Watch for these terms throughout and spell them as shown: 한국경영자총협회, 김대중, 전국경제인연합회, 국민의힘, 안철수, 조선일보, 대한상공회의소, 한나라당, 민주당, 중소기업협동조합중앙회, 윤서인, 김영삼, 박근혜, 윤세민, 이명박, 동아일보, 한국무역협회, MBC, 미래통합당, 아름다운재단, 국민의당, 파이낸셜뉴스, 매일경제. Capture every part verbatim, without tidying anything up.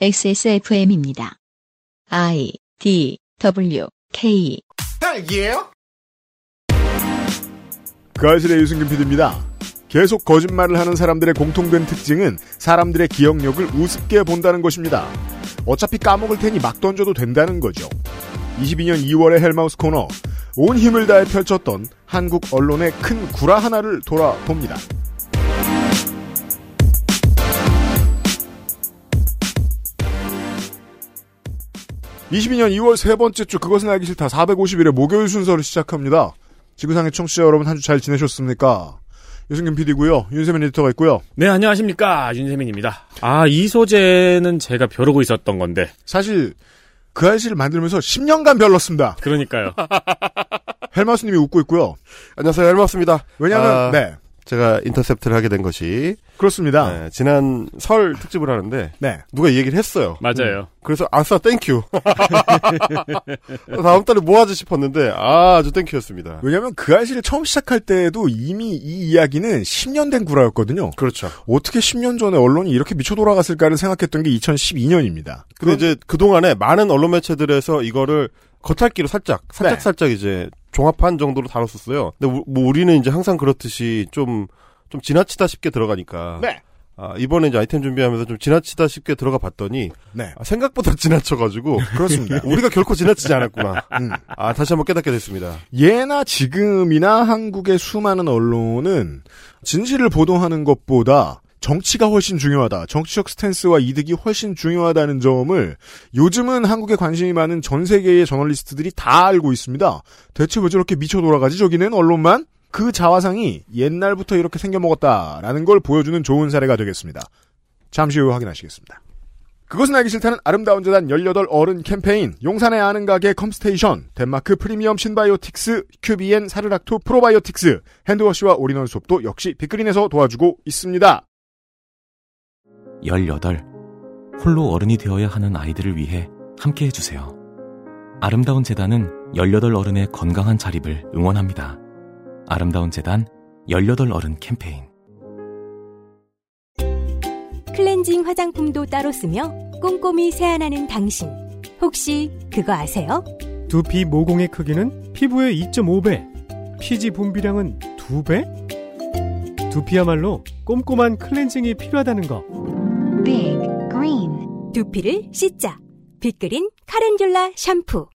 엑스에스에프엠입니다. I, D, W, K. 딸기예요? 그 아실의 유승균 피디입니다. 계속 거짓말을 하는 사람들의 공통된 특징은 사람들의 기억력을 우습게 본다는 것입니다. 어차피 까먹을 테니 막 던져도 된다는 거죠. 이십이년 이월의 헬마우스 코너, 온 힘을 다해 펼쳤던 한국 언론의 큰 구라 하나를 돌아봅니다. 이십이년 이월 세 번째 주 그것은 알기 싫다 사백오십일회 목요일 순서를 시작합니다. 지구상의 청취자 여러분 한 주 잘 지내셨습니까? 유승균 피디고요. 윤세민 에디터가 있고요. 네, 안녕하십니까. 윤세민입니다. 아, 이 소재는 제가 벼르고 있었던 건데. 사실 그 아이씨를 만들면서 십년간 별렀습니다. 그러니까요. 헬마우스님이 웃고 있고요. 안녕하세요, 헬마우스입니다. 왜냐하면 아, 네, 제가 인터셉트를 하게 된 것이 그렇습니다. 네, 지난 설 특집을 하는데 네, 누가 이 얘기를 했어요. 맞아요. 음, 그래서 아싸 땡큐. 다음 달에 뭐 하지 싶었는데 아, 아주 땡큐였습니다. 왜냐하면 그 아이씨를 처음 시작할 때에도 이미 이 이야기는 십년 된 구라였거든요. 그렇죠. 어떻게 십년 전에 언론이 이렇게 미쳐 돌아갔을까를 생각했던 게 이천십이년입니다. 근데 이제 그동안에 많은 언론 매체들에서 이거를 겉핥기로 살짝 살짝 네, 살짝 이제 종합한 정도로 다뤘었어요. 근데 우, 뭐 우리는 이제 항상 그렇듯이 좀 좀 지나치다 쉽게 들어가니까. 네. 아, 이번에 이제 아이템 준비하면서 좀 지나치다 쉽게 들어가 봤더니 네, 아, 생각보다 지나쳐가지고 그렇습니다. 우리가 결코 지나치지 않았구나. 음. 아, 다시 한번 깨닫게 됐습니다. 예나 지금이나 한국의 수많은 언론은 진실을 보도하는 것보다 정치가 훨씬 중요하다. 정치적 스탠스와 이득이 훨씬 중요하다는 점을 요즘은 한국에 관심이 많은 전 세계의 저널리스트들이 다 알고 있습니다. 대체 왜 저렇게 미쳐 돌아가지? 저기는 언론만? 그 자화상이 옛날부터 이렇게 생겨먹었다라는 걸 보여주는 좋은 사례가 되겠습니다. 잠시 후에 확인하시겠습니다. 그것은 알기 싫다는 아름다운재단 열여덟 어른 캠페인, 용산의 아는 가게 컴스테이션, 덴마크 프리미엄 신바이오틱스, 큐비엔 사르락토 프로바이오틱스, 핸드워시와 올인원 수업도 역시 빅그린에서 도와주고 있습니다. 열여덟. 홀로 어른이 되어야 하는 아이들을 위해 함께해 주세요. 아름다운 재단은 열여덟 어른의 건강한 자립을 응원합니다. 아름다운 재단 열여덟 어른 캠페인. 클렌징 화장품도 따로 쓰며 꼼꼼히 세안하는 당신. 혹시 그거 아세요? 두피 모공의 크기는 피부의 이점오배, 피지 분비량은 두배? 두피야말로 꼼꼼한 클렌징이 필요하다는 거. 빅그린. 두피를 씻자. 빅그린 카렌듈라 샴푸.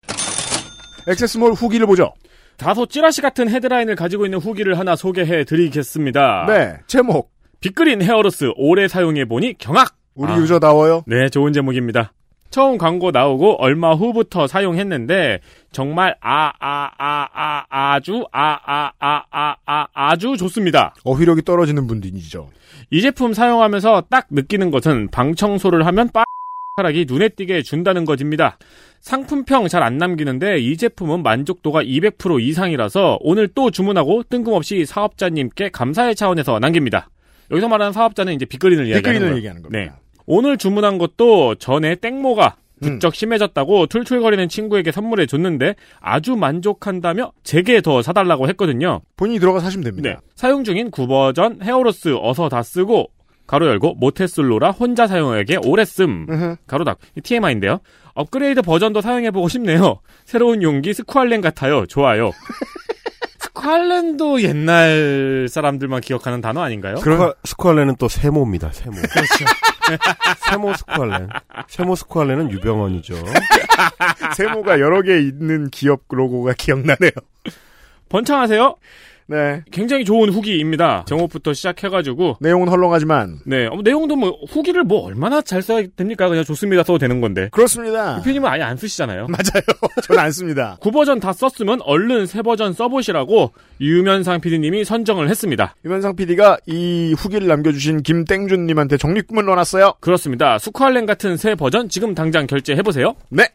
액세스몰 후기를 보죠. 다소 찌라시 같은 헤드라인을 가지고 있는 후기를 하나 소개해드리겠습니다. 네, 제목. 빅그린 헤어로스 오래 사용해보니 경악. 우리 아, 유저다워요. 네, 좋은 제목입니다. 처음 광고 나오고 얼마 후부터 사용했는데 정말 아, 아, 아, 아, 아주 아, 아, 아, 아, 아, 아주 좋습니다. 어휘력이 떨어지는 분들이죠. 이 제품 사용하면서 딱 느끼는 것은 방 청소를 하면 빠... 락이 눈에 띄게 준다는 것입니다. 상품평 잘 안 남기는데 이 제품은 만족도가 이백 퍼센트 이상이라서 오늘 또 주문하고 뜬금없이 사업자님께 감사의 차원에서 남깁니다. 여기서 말하는 사업자는 이제 빅그린을 빅그린을 얘기하는 겁니다. 네. 오늘 주문한 것도 전에 땡모가 부쩍 심해졌다고 툴툴거리는 친구에게 선물해 줬는데 아주 만족한다며 제게 더 사달라고 했거든요. 본인이 들어가 사시면 됩니다. 네. 사용 중인 구버전 헤어로스 어서 다 쓰고 가로 열고 모태솔로라 혼자 사용하기에 오래 씀. 으흠. 가로 닫고. 티엠아이인데요. 업그레이드 버전도 사용해보고 싶네요. 새로운 용기 스쿠알렌 같아요. 좋아요. 스쿠알렌도 옛날 사람들만 기억하는 단어 아닌가요? 그러니까 스쿠알렌은 또 세모입니다. 세모. 그렇죠. 세모 스쿠알렌. 세모 스쿠알렌은 유병원이죠. 세모가 여러 개 있는 기업 로고가 기억나네요. 번창하세요. 네, 굉장히 좋은 후기입니다. 제목부터 시작해가지고 내용은 헐렁하지만 네, 어, 내용도 뭐 후기를 뭐 얼마나 잘 써야 됩니까? 그냥 좋습니다 써도 되는 건데. 그렇습니다. 유피님은 아예 안 쓰시잖아요. 맞아요. 저는 안 씁니다. 구버전 다 썼으면 얼른 새 버전 써보시라고 유면상 피디님이 선정을 했습니다. 유면상 피디가 이 후기를 남겨주신 김땡준님한테 정리금을 넣어놨어요. 그렇습니다. 스쿠알렌 같은 새 버전 지금 당장 결제해보세요. 네.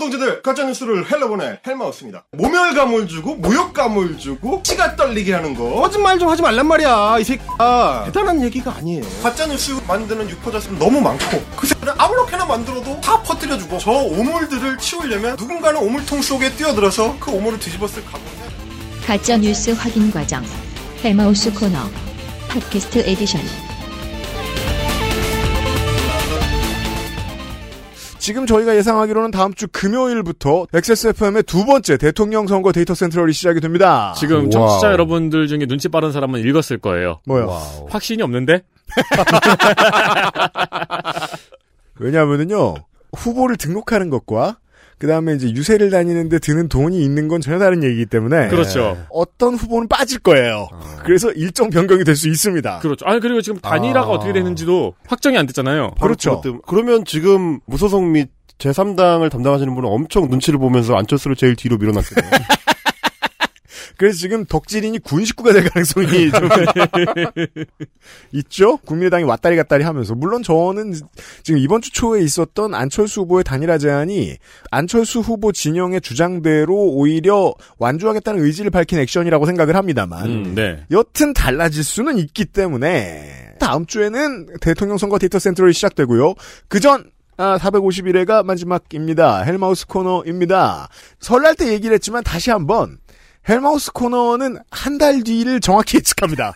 동지들 가짜뉴스를 헬러보내 헬마우스입니다. 모멸감을 주고 모욕감을 주고 치가 떨리게 하는 거 거짓말 좀 하지 말란 말이야. 이 새끼야 대단한 얘기가 아니에요. 가짜뉴스 만드는 유포자수는 너무 많고 그 새끼는 아무렇게나 만들어도 다 퍼뜨려주고 저 오물들을 치우려면 누군가는 오물통 속에 뛰어들어서 그 오물을 뒤집었을 각오는. 가짜뉴스 확인 과정 헬마우스 코너 팟캐스트 에디션. 지금 저희가 예상하기로는 다음 주 금요일부터 엑스에스에프엠의 두 번째 대통령 선거 데이터 센트럴이 시작이 됩니다. 지금 청취자 와우. 여러분들 중에 눈치 빠른 사람은 읽었을 거예요. 뭐요? 와우. 확신이 없는데? 왜냐하면은요, 후보를 등록하는 것과 그 다음에 이제 유세를 다니는데 드는 돈이 있는 건 전혀 다른 얘기이기 때문에. 그렇죠. 어떤 후보는 빠질 거예요. 아. 그래서 일정 변경이 될 수 있습니다. 그렇죠. 아니, 그리고 지금 단일화가 아. 어떻게 되는지도 확정이 안 됐잖아요. 그렇죠. 그러면 지금 무소속 및 제삼 당을 담당하시는 분은 엄청 눈치를 보면서 안철수를 제일 뒤로 밀어놨거든요. 그래서 지금 덕질인이 군 식구가 될 가능성이 좀 있죠? 국민의당이 왔다리 갔다리 하면서. 물론 저는 지금 이번 주 초에 있었던 안철수 후보의 단일화 제안이 안철수 후보 진영의 주장대로 오히려 완주하겠다는 의지를 밝힌 액션이라고 생각을 합니다만 음, 네. 여튼 달라질 수는 있기 때문에 다음 주에는 대통령 선거 데이터 센트럴이 시작되고요. 그전 아, 사백오십일 회가 마지막입니다. 헬마우스 코너입니다. 설날 때 얘기를 했지만 다시 한번 헬마우스 코너는 한 달 뒤를 정확히 예측합니다.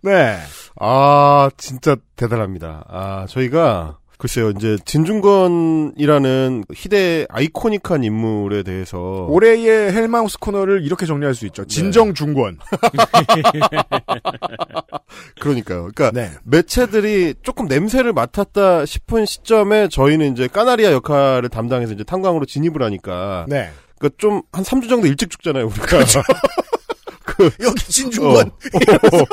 네. 아, 진짜 대단합니다. 아, 저희가, 글쎄요, 이제, 진중권이라는 희대의 아이코닉한 인물에 대해서. 올해의 헬마우스 코너를 이렇게 정리할 수 있죠. 진정중권. 네. 그러니까요. 그러니까, 네. 매체들이 조금 냄새를 맡았다 싶은 시점에 저희는 이제 까나리아 역할을 담당해서 이제 탄광으로 진입을 하니까. 네. 그러니까 좀 한 삼 주 정도 일찍 죽잖아요, 우리가. 그렇죠. 그 여기 진중권. 어, 어,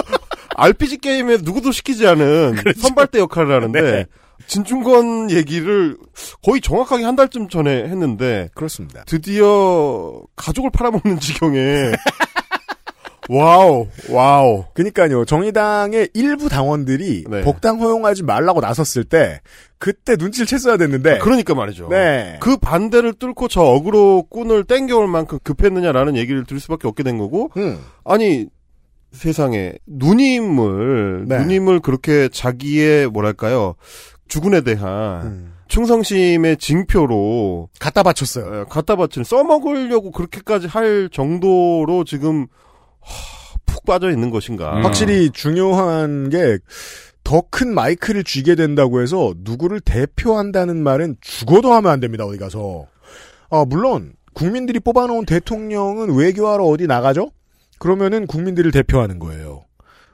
알피지 게임에 누구도 시키지 않은 그렇죠. 선발대 역할을 하는데 네. 진중권 얘기를 거의 정확하게 한 달쯤 전에 했는데 그렇습니다. 드디어 가족을 팔아먹는 지경에 와우, 와우. 그러니까요. 정의당의 일부 당원들이 네. 복당 허용하지 말라고 나섰을 때 그때 눈치를 챘어야 됐는데. 아, 그러니까 말이죠. 네. 그 반대를 뚫고 저 어그로 꾼을 땡겨올 만큼 급했느냐라는 얘기를 들을 수밖에 없게 된 거고. 음. 아니 세상에 누님을 네. 누님을 그렇게 자기의 뭐랄까요 주군에 대한. 음. 충성심의 징표로 갖다 바쳤어요. 갖다 바치는 써먹으려고 그렇게까지 할 정도로 지금. 하, 푹 빠져 있는 것인가. 음. 확실히 중요한 게 더 큰 마이크를 쥐게 된다고 해서 누구를 대표한다는 말은 죽어도 하면 안 됩니다. 어디 가서. 아, 물론 국민들이 뽑아놓은 대통령은 외교하러 어디 나가죠? 그러면은 국민들을 대표하는 거예요.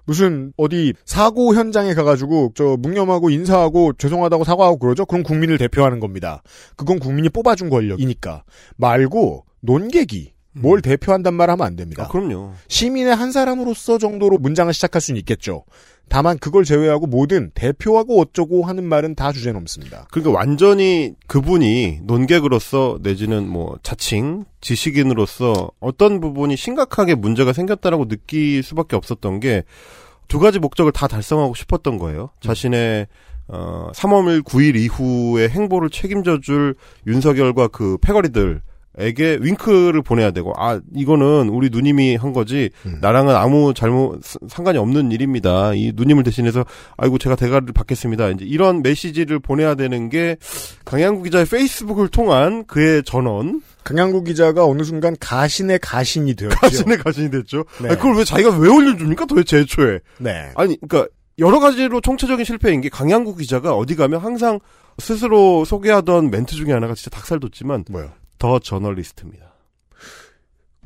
무슨 어디 사고 현장에 가가지고 저 묵념하고 인사하고 죄송하다고 사과하고 그러죠? 그럼 국민을 대표하는 겁니다. 그건 국민이 뽑아준 권력이니까. 말고 논객이. 뭘 대표한단 말 하면 안 됩니다. 아, 그럼요. 시민의 한 사람으로서 정도로 문장을 시작할 수는 있겠죠. 다만 그걸 제외하고 모든 대표하고 어쩌고 하는 말은 다 주제 넘습니다. 그러니까 완전히 그분이 논객으로서 내지는 뭐 자칭 지식인으로서 어떤 부분이 심각하게 문제가 생겼다라고 느낄 수밖에 없었던 게 두 가지 목적을 다 달성하고 싶었던 거예요. 자신의 어, 삼월 구일 이후의 행보를 책임져줄 윤석열과 그 패거리들 에게 윙크를 보내야 되고 아 이거는 우리 누님이 한 거지 음. 나랑은 아무 잘못 상관이 없는 일입니다. 이 누님을 대신해서 아이고 제가 대가를 받겠습니다. 이제 이런 메시지를 보내야 되는 게 강양구 기자의 페이스북을 통한 그의 전언. 강양구 기자가 어느 순간 가신의 가신이 되었죠. 가신의 가신이 됐죠. 네. 아니, 그걸 왜 자기가 왜 올려줍니까? 도대체 애초에. 네. 아니 그러니까 여러 가지로 총체적인 실패인 게 강양구 기자가 어디 가면 항상 스스로 소개하던 멘트 중에 하나가 진짜 닭살 돋지만 뭐요? 더 저널리스트입니다.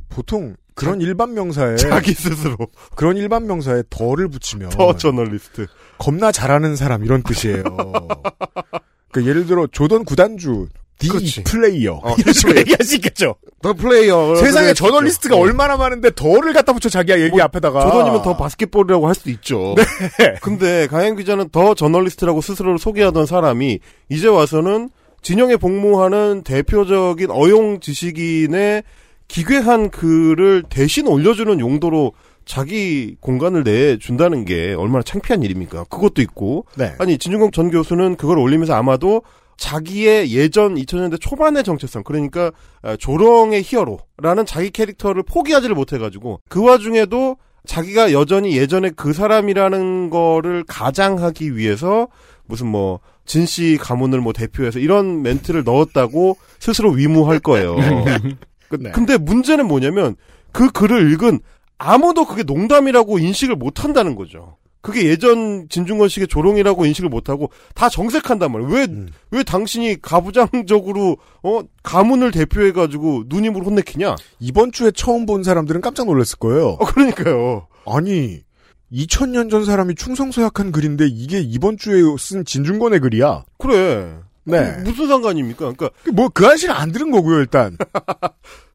보통 그런 자, 일반 명사에 자기 스스로 그런 일반 명사에 더를 붙이면 더 저널리스트 겁나 잘하는 사람 이런 뜻이에요. 그러니까 예를 들어 조던 구단주 디 그렇지. 플레이어 어, 이런 식으로 얘기할 수 있겠죠. 더 플레이어 세상에 저널리스트가 어. 얼마나 많은데 더를 갖다 붙여 자기야 얘기 뭐, 앞에다가 조던이면 더 바스켓볼이라고 할 수도 있죠. 네. 근데 강현 기자는 더 저널리스트라고 스스로를 소개하던 사람이 이제 와서는 진영에 복무하는 대표적인 어용 지식인의 기괴한 글을 대신 올려주는 용도로 자기 공간을 내준다는 게 얼마나 창피한 일입니까? 그것도 있고. 네. 아니, 진중권 전 교수는 그걸 올리면서 아마도 자기의 예전 이천 년대 초반의 정체성, 그러니까 조롱의 히어로라는 자기 캐릭터를 포기하지를 못해가지고 그 와중에도 자기가 여전히 예전에 그 사람이라는 거를 가장하기 위해서 무슨 뭐 진씨 가문을 뭐 대표해서 이런 멘트를 넣었다고 스스로 위무할 거예요. 네. 근데 문제는 뭐냐면 그 글을 읽은 아무도 그게 농담이라고 인식을 못한다는 거죠. 그게 예전 진중권식의 조롱이라고 인식을 못하고 다 정색한단 말이에요. 왜, 음. 왜 당신이 가부장적으로 어 가문을 대표해가지고 누님으로 혼내키냐? 이번 주에 처음 본 사람들은 깜짝 놀랐을 거예요. 어, 그러니까요. 아니 이천 년 전 사람이 충성서약한 글인데 이게 이번 주에 쓴 진중권의 글이야. 그래. 네. 무슨 상관입니까? 그러니까 뭐 그 아저씨는 안 들은 거고요 일단.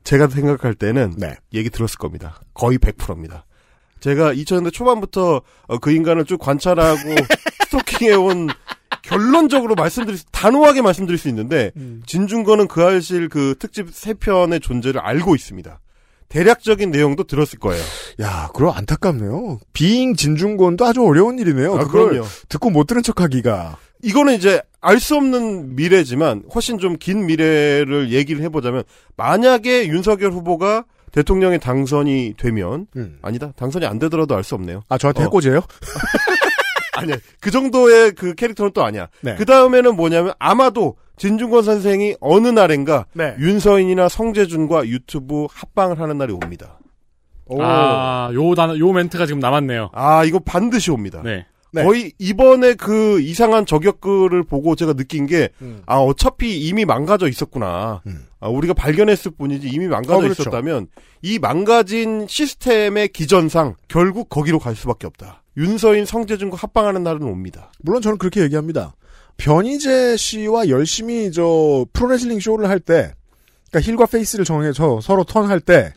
제가 생각할 때는 네. 얘기 들었을 겁니다. 거의 백 퍼센트입니다. 제가 이천 년대 초반부터 그 인간을 쭉 관찰하고 스토킹해온 결론적으로 말씀드릴 수, 단호하게 말씀드릴 수 있는데 음. 진중권은 그 아저씨를 그 특집 세 편의 존재를 알고 있습니다. 대략적인 내용도 들었을 거예요. 야, 그럼 안타깝네요. 비잉 진중권도 아주 어려운 일이네요. 아, 그걸 그럼요. 듣고 못 들은 척하기가. 이거는 이제 알 수 없는 미래지만 훨씬 좀 긴 미래를 얘기를 해보자면 만약에 윤석열 후보가 대통령의 당선이 되면 음. 아니다 당선이 안 되더라도 알 수 없네요. 아 저한테 어. 해코지예요? 아니야 그 정도의 그 캐릭터는 또 아니야. 네. 그 다음에는 뭐냐면 아마도 진중권 선생이 어느 날인가 네. 윤서인이나 성재준과 유튜브 합방을 하는 날이 옵니다. 아 요 단어 요 멘트가 지금 남았네요. 아 이거 반드시 옵니다. 네. 네. 거의 이번에 그 이상한 저격글을 보고 제가 느낀 게, 음. 아, 어차피 이미 망가져 있었구나. 음. 아, 우리가 발견했을 뿐이지 이미 망가져 어, 그렇죠. 있었다면, 이 망가진 시스템의 기전상, 결국 거기로 갈 수밖에 없다. 윤서인, 성재준과 합방하는 날은 옵니다. 물론 저는 그렇게 얘기합니다. 변희재 씨와 열심히 저 프로레슬링 쇼를 할 때, 그러니까 힐과 페이스를 정해서 서로 턴할 때,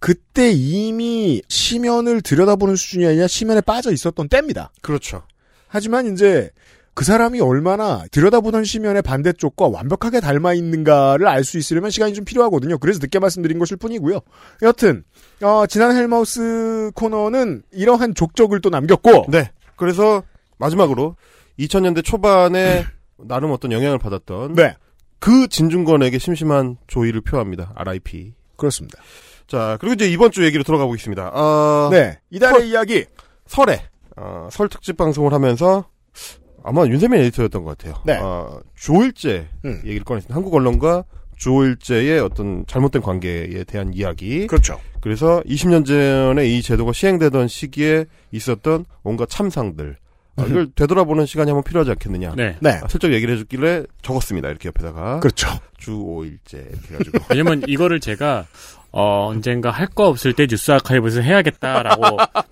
그때 이미 시면을 들여다보는 수준이 아니라 시면에 빠져 있었던 때입니다. 그렇죠. 하지만 이제 그 사람이 얼마나 들여다보던 시면의 반대쪽과 완벽하게 닮아 있는가를 알 수 있으려면 시간이 좀 필요하거든요. 그래서 늦게 말씀드린 것일 뿐이고요. 여튼 어, 지난 헬마우스 코너는 이러한 족적을 또 남겼고 네. 그래서 마지막으로 이천 년대 초반에 나름 어떤 영향을 받았던 네. 그 진중권에게 심심한 조의를 표합니다. 알아이피. 그렇습니다. 자, 그리고 이제 이번 주 얘기로 들어가 보겠습니다. 어... 네. 이달의 설, 이야기. 설에. 어, 설 특집 방송을 하면서, 아마 윤세민 에디터였던 것 같아요. 네. 어, 조일제 음. 얘기를 꺼냈습니다. 한국 언론과 조일제의 어떤 잘못된 관계에 대한 이야기. 그렇죠. 그래서 이십 년 전에 이 제도가 시행되던 시기에 있었던 온갖 참상들. 음. 어, 이걸 되돌아보는 시간이 한번 필요하지 않겠느냐. 네. 네. 어, 슬쩍 얘기를 해줬길래 적었습니다. 이렇게 옆에다가. 그렇죠. 주 오 일째. 이렇게 해가지고. 왜냐면 이거를 제가, 어, 언젠가 할 거 없을 때 뉴스 아카이브에서 해야겠다라고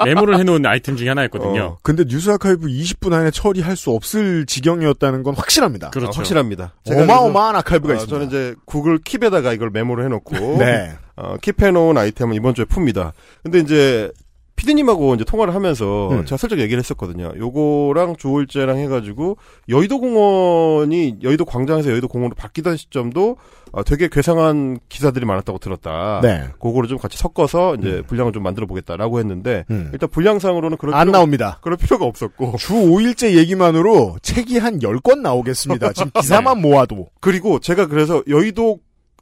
메모를 해놓은 아이템 중에 하나였거든요. 어, 근데 뉴스 아카이브 이십 분 안에 처리할 수 없을 지경이었다는 건 확실합니다. 그렇죠. 어, 확실합니다. 어마어마한 아카이브가 어, 있습니다. 저는 이제 구글 킵에다가 이걸 메모를 해놓고 네. 어, 킵해놓은 아이템은 이번 주에 풉니다. 근데 이제 피디님하고 이제 통화를 하면서 음. 제가 슬쩍 얘기를 했었거든요. 요거랑 조일제랑 해가지고 여의도공원이 여의도광장에서 여의도공원으로 바뀌던 시점도 되게 괴상한 기사들이 많았다고 들었다. 네. 그거를 좀 같이 섞어서 이제 분량을 좀 만들어 보겠다라고 했는데 음. 일단 분량상으로는 그럴 안 필요가, 나옵니다. 그럴 필요가 없었고 주 오 일째 얘기만으로 책이 한 열 권 나오겠습니다. 지금 기사만 네. 모아도. 그리고 제가 그래서 여의도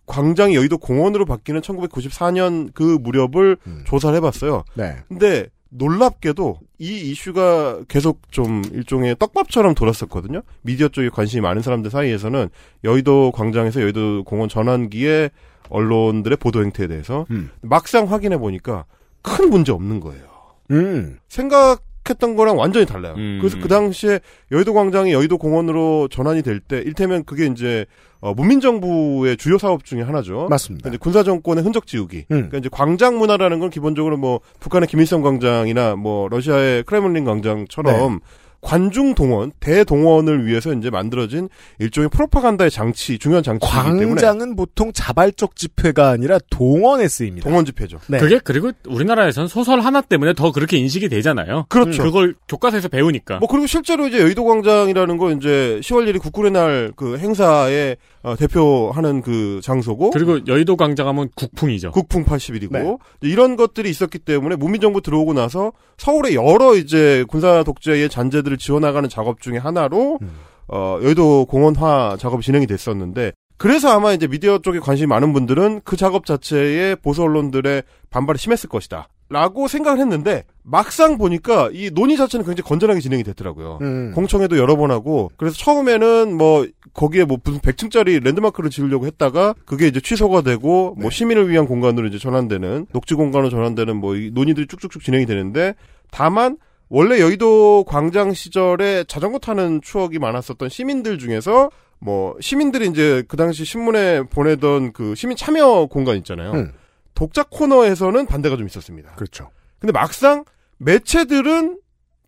광장이 여의도 공원으로 바뀌는 천구백구십사 년 그 무렵을 음. 조사를 해봤어요. 네. 근데 놀랍게도 이 이슈가 계속 좀 일종의 떡밥처럼 돌았었거든요. 미디어 쪽에 관심이 많은 사람들 사이에서는 여의도 광장에서 여의도 공원 전환기에 언론들의 보도 행태에 대해서 음. 막상 확인해 보니까 큰 문제 없는 거예요. 음. 생각했던 거랑 완전히 달라요. 음. 그래서 그 당시에 여의도 광장이 여의도 공원으로 전환이 될 때 일테면 그게 이제 어, 문민정부의 주요 사업 중에 하나죠. 맞습니다. 이제 군사정권의 흔적 지우기. 음. 그러니까 이제 광장 문화라는 건 기본적으로 뭐 북한의 김일성 광장이나 뭐 러시아의 크레믈린 광장처럼 네. 관중 동원, 대동원을 위해서 이제 만들어진 일종의 프로파간다의 장치, 중요한 장치이기 때문에 광장은 보통 자발적 집회가 아니라 동원에 쓰입니다. 동원 집회죠. 네. 그게 그리고 우리나라에선 소설 하나 때문에 더 그렇게 인식이 되잖아요. 그렇죠. 음, 그걸 교과서에서 배우니까. 뭐 그리고 실제로 이제 여의도 광장이라는 건 이제 시월 일일 국군의 날 그 행사에 어, 대표하는 그 장소고. 그리고 여의도 광장하면 국풍이죠. 국풍 팔십 일이고. 네. 이런 것들이 있었기 때문에 문민정부 들어오고 나서 서울의 여러 이제 군사 독재의 잔재들을 지원하가는 작업 중에 하나로 음. 어, 여의도 공원화 작업이 진행이 됐었는데 그래서 아마 이제 미디어 쪽에 관심이 많은 분들은 그 작업 자체에 보수 언론들의 반발이 심했을 것이다. 라고 생각을 했는데 막상 보니까 이 논의 자체는 굉장히 건전하게 진행이 됐더라고요. 음. 공청회도 여러 번 하고 그래서 처음에는 뭐 거기에 뭐 무슨 백 층짜리 랜드마크를 지으려고 했다가 그게 이제 취소가 되고 네. 뭐 시민을 위한 공간으로 이제 전환되는 녹지 공간으로 전환되는 뭐 이 논의들이 쭉쭉쭉 진행이 되는데 다만 원래 여의도 광장 시절에 자전거 타는 추억이 많았었던 시민들 중에서 뭐 시민들이 이제 그 당시 신문에 보내던 그 시민 참여 공간 있잖아요. 음. 독자 코너에서는 반대가 좀 있었습니다. 그렇죠. 근데 막상 매체들은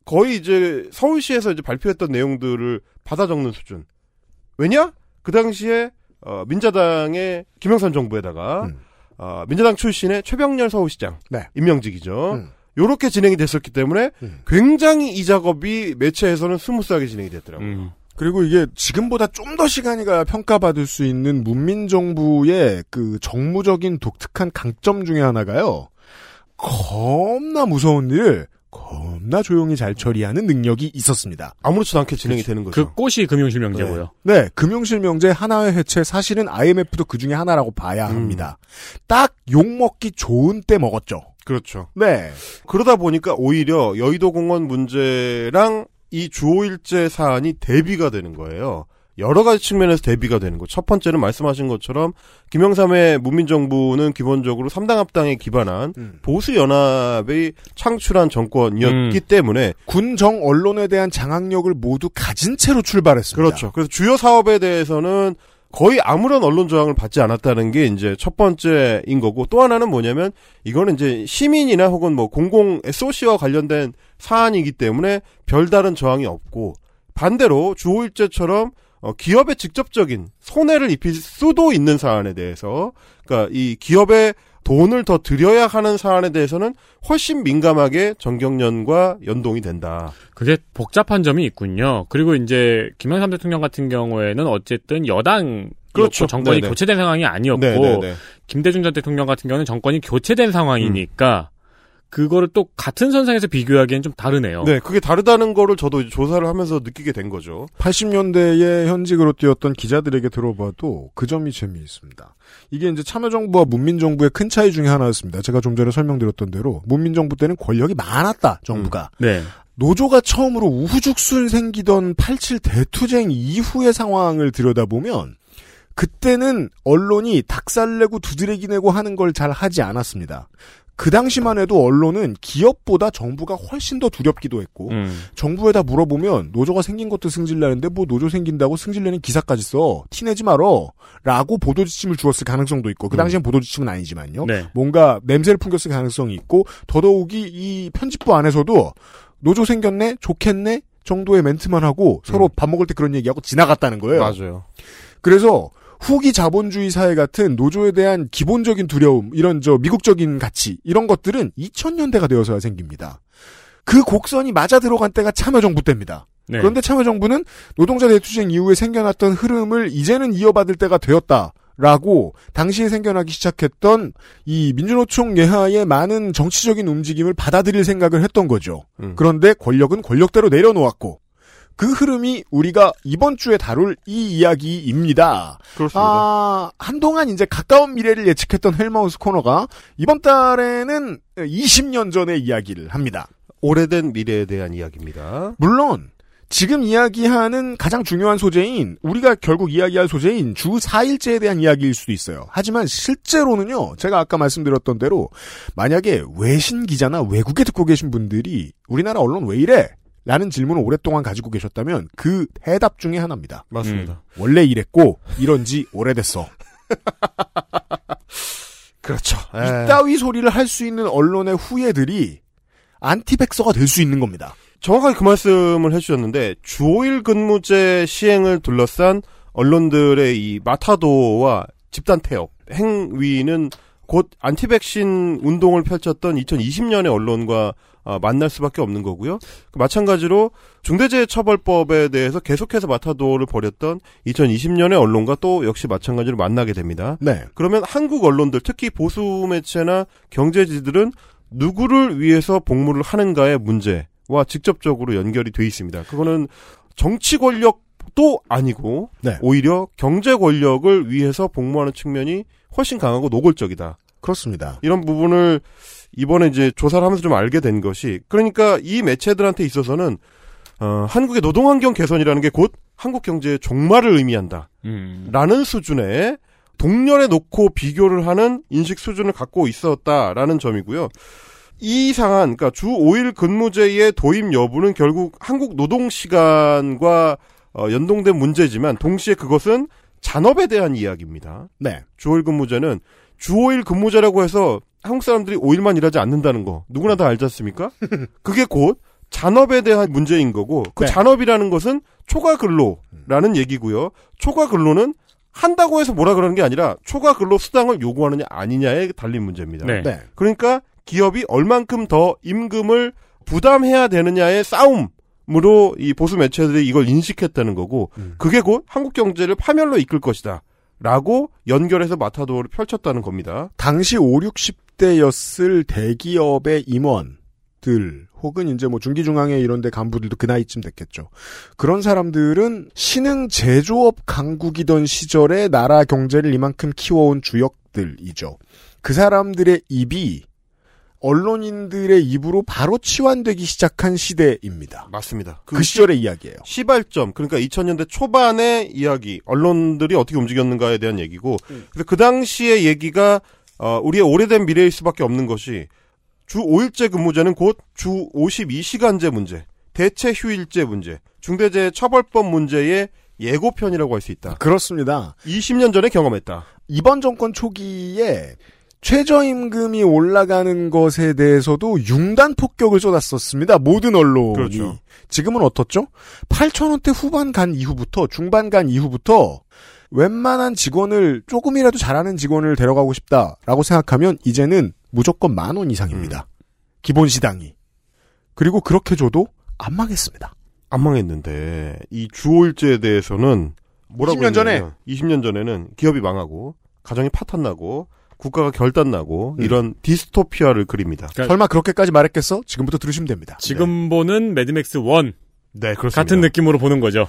거의 이제 서울시에서 이제 발표했던 내용들을 받아 적는 수준. 왜냐? 그 당시에 어, 민자당의 김영삼 정부에다가 음. 어, 민자당 출신의 최병렬 서울시장 네. 임명직이죠. 음. 요렇게 진행이 됐었기 때문에 음. 굉장히 이 작업이 매체에서는 스무스하게 진행이 됐더라고요. 음. 그리고 이게 지금보다 좀 더 시간이가 평가받을 수 있는 문민정부의 그 정무적인 독특한 강점 중에 하나가요. 겁나 무서운 일을 겁나 조용히 잘 처리하는 능력이 있었습니다. 아무렇지도 않게 진행이 그치. 되는 거죠. 그 꽃이 금융실명제고요. 네. 네. 금융실명제 하나의 해체 사실은 아이엠에프도 그 중에 하나라고 봐야 음. 합니다. 딱 욕먹기 좋은 때 먹었죠. 그렇죠. 네. 그러다 보니까 오히려 여의도공원 문제랑 이 주오일제 사안이 대비가 되는 거예요. 여러 가지 측면에서 대비가 되는 거. 첫 번째는 말씀하신 것처럼 김영삼의 문민정부는 기본적으로 삼당 합당에 기반한 음. 보수연합이 창출한 정권이었기 음. 때문에 군정 언론에 대한 장악력을 모두 가진 채로 출발했습니다. 그렇죠. 그래서 주요 사업에 대해서는 거의 아무런 언론 저항을 받지 않았다는 게 이제 첫 번째인 거고 또 하나는 뭐냐면 이거는 이제 시민이나 혹은 뭐 공공 에스오씨와 관련된 사안이기 때문에 별다른 저항이 없고 반대로 주오일제처럼 기업에 직접적인 손해를 입힐 수도 있는 사안에 대해서 그러니까 이 기업에 돈을 더 들여야 하는 사안에 대해서는 훨씬 민감하게 정경련과 연동이 된다. 그게 복잡한 점이 있군요. 그리고 이제 김영삼 대통령 같은 경우에는 어쨌든 여당 그렇죠. 정권이 네네. 교체된 상황이 아니었고 네네네. 김대중 전 대통령 같은 경우는 정권이 교체된 상황이니까 음. 그거를 또 같은 선상에서 비교하기엔 좀 다르네요. 네, 그게 다르다는 거를 저도 이제 조사를 하면서 느끼게 된 거죠. 팔십 년대에 현직으로 뛰었던 기자들에게 들어봐도 그 점이 재미있습니다. 이게 이제 참여정부와 문민정부의 큰 차이 중에 하나였습니다. 제가 좀 전에 설명드렸던 대로 문민정부 때는 권력이 많았다, 정부가. 음, 네. 노조가 처음으로 우후죽순 생기던 팔칠 대투쟁 이후의 상황을 들여다보면 그때는 언론이 닭살내고 두드레기내고 하는 걸 잘 하지 않았습니다. 그 당시만 해도 언론은 기업보다 정부가 훨씬 더 두렵기도 했고 음. 정부에다 물어보면 노조가 생긴 것도 승질나는데 뭐 노조 생긴다고 승질내는 기사까지 써. 티내지 말어. 라고 보도지침을 주었을 가능성도 있고 그 당시엔 음. 보도지침은 아니지만요. 네. 뭔가 냄새를 풍겼을 가능성이 있고 더더욱이 이 편집부 안에서도 노조 생겼네? 좋겠네? 정도의 멘트만 하고 서로 음. 밥 먹을 때 그런 얘기하고 지나갔다는 거예요. 맞아요. 그래서 후기 자본주의 사회 같은 노조에 대한 기본적인 두려움, 이런 저 미국적인 가치, 이런 것들은 이천 년대가 되어서야 생깁니다. 그 곡선이 맞아 들어간 때가 참여정부 때입니다. 네. 그런데 참여정부는 노동자 대투쟁 이후에 생겨났던 흐름을 이제는 이어받을 때가 되었다라고 당시에 생겨나기 시작했던 이 민주노총 예하의 많은 정치적인 움직임을 받아들일 생각을 했던 거죠. 음. 그런데 권력은 권력대로 내려놓았고 그 흐름이 우리가 이번 주에 다룰 이 이야기입니다. 그렇습니다. 아, 한동안 이제 가까운 미래를 예측했던 헬마우스 코너가 이번 달에는 이십 년 전의 이야기를 합니다. 오래된 미래에 대한 이야기입니다. 물론 지금 이야기하는 가장 중요한 소재인 우리가 결국 이야기할 소재인 주 사 일제에 대한 이야기일 수도 있어요. 하지만 실제로는요. 제가 아까 말씀드렸던 대로 만약에 외신 기자나 외국에 듣고 계신 분들이 우리나라 언론 왜 이래? 라는 질문을 오랫동안 가지고 계셨다면 그 해답 중에 하나입니다. 맞습니다. 음. 원래 이랬고 이런지 오래됐어. 그렇죠. 이따위 소리를 할 수 있는 언론의 후예들이 안티백서가 될 수 있는 겁니다. 정확하게 그 말씀을 해주셨는데 주오일 근무제 시행을 둘러싼 언론들의 이 마타도와 집단 태역 행위는 곧 안티백신 운동을 펼쳤던 이천이십 년의 언론과 아, 만날 수밖에 없는 거고요. 마찬가지로 중대재해처벌법에 대해서 계속해서 마타도를 벌였던 이천이십 년의 언론과 또 역시 마찬가지로 만나게 됩니다. 네. 그러면 한국 언론들, 특히 보수 매체나 경제지들은 누구를 위해서 복무를 하는가의 문제와 직접적으로 연결이 돼 있습니다. 그거는 정치 권력도 아니고 네. 오히려 경제 권력을 위해서 복무하는 측면이 훨씬 강하고 노골적이다. 그렇습니다. 이런 부분을 이번에 이제 조사를 하면서 좀 알게 된 것이, 그러니까 이 매체들한테 있어서는 어, 한국의 노동환경 개선이라는 게 곧 한국 경제의 종말을 의미한다 라는 음. 수준의 동렬에 놓고 비교를 하는 인식 수준을 갖고 있었다라는 점이고요. 이 상한, 그러니까 주 오 일 근무제의 도입 여부는 결국 한국 노동 시간과 어, 연동된 문제지만 동시에 그것은 잔업에 대한 이야기입니다. 네. 주 오 일 근무제는 주 오 일 근무제라고 해서 한국 사람들이 오 일만 일하지 않는다는 거 누구나 다 알지 않습니까? 그게 곧 잔업에 대한 문제인 거고, 그 네. 잔업이라는 것은 초과 근로라는 얘기고요. 초과 근로는 한다고 해서 뭐라 그러는 게 아니라 초과 근로 수당을 요구하느냐 아니냐에 달린 문제입니다. 네. 네. 그러니까 기업이 얼만큼 더 임금을 부담해야 되느냐의 싸움으로 이 보수 매체들이 이걸 인식했다는 거고, 음. 그게 곧 한국 경제를 파멸로 이끌 것이다 라고 연결해서 마타도어를 펼쳤다는 겁니다. 당시 오십, 육십 대였을 대기업의 임원들 혹은 이제 뭐 중기중앙회 이런 데 간부들도 그 나이쯤 됐겠죠. 그런 사람들은 신흥 제조업 강국이던 시절에 나라 경제를 이만큼 키워온 주역들이죠. 그 사람들의 입이 언론인들의 입으로 바로 치환되기 시작한 시대입니다. 맞습니다. 그, 그 시절의 시, 이야기예요. 시발점, 그러니까 이천 년대 초반의 이야기, 언론들이 어떻게 움직였는가에 대한 얘기고, 음. 그래서 그 당시의 얘기가 어, 우리의 오래된 미래일 수밖에 없는 것이 주 오 일제 근무제는 곧 주 오십이 시간제 문제, 대체 휴일제 문제, 중대재해 처벌법 문제의 예고편이라고 할 수 있다. 그렇습니다. 이십 년 전에 경험했다. 이번 정권 초기에 최저임금이 올라가는 것에 대해서도 융단 폭격을 쏟았었습니다. 모든 언론이. 그렇죠. 지금은 어떻죠? 팔천 원대 후반 간 이후부터, 중반 간 이후부터 웬만한 직원을, 조금이라도 잘하는 직원을 데려가고 싶다라고 생각하면 이제는 무조건 만 원 이상입니다. 음. 기본 시당이. 그리고 그렇게 줘도 안 망했습니다. 안 망했는데 이 주 오 일제에 대해서는 뭐라고 이십 년 전에. 이십 년 전에는 기업이 망하고 가정이 파탄 나고 국가가 결단나고 이런 음. 디스토피아를 그립니다. 그러니까 설마 그렇게까지 말했겠어? 지금부터 들으시면 됩니다. 지금 네. 보는 매드맥스 일. 네, 그렇습니다. 같은 느낌으로 보는 거죠.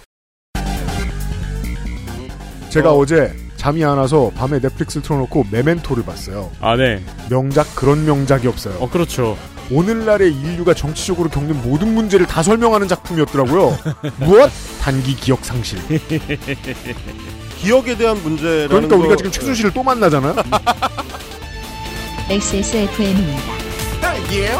제가 어. 어제 잠이 안 와서 밤에 넷플릭스를 틀어놓고 메멘토를 봤어요. 아, 네. 명작, 그런 명작이 없어요. 어, 그렇죠. 오늘날의 인류가 정치적으로 겪는 모든 문제를 다 설명하는 작품이었더라고요. 무엇? 단기 기억 상실. 기억에 대한 문제라는, 그러니까 우리가 거... 지금 최순실을 또 만나잖아요. 엑스에스에프엠입니다. 딱이에요?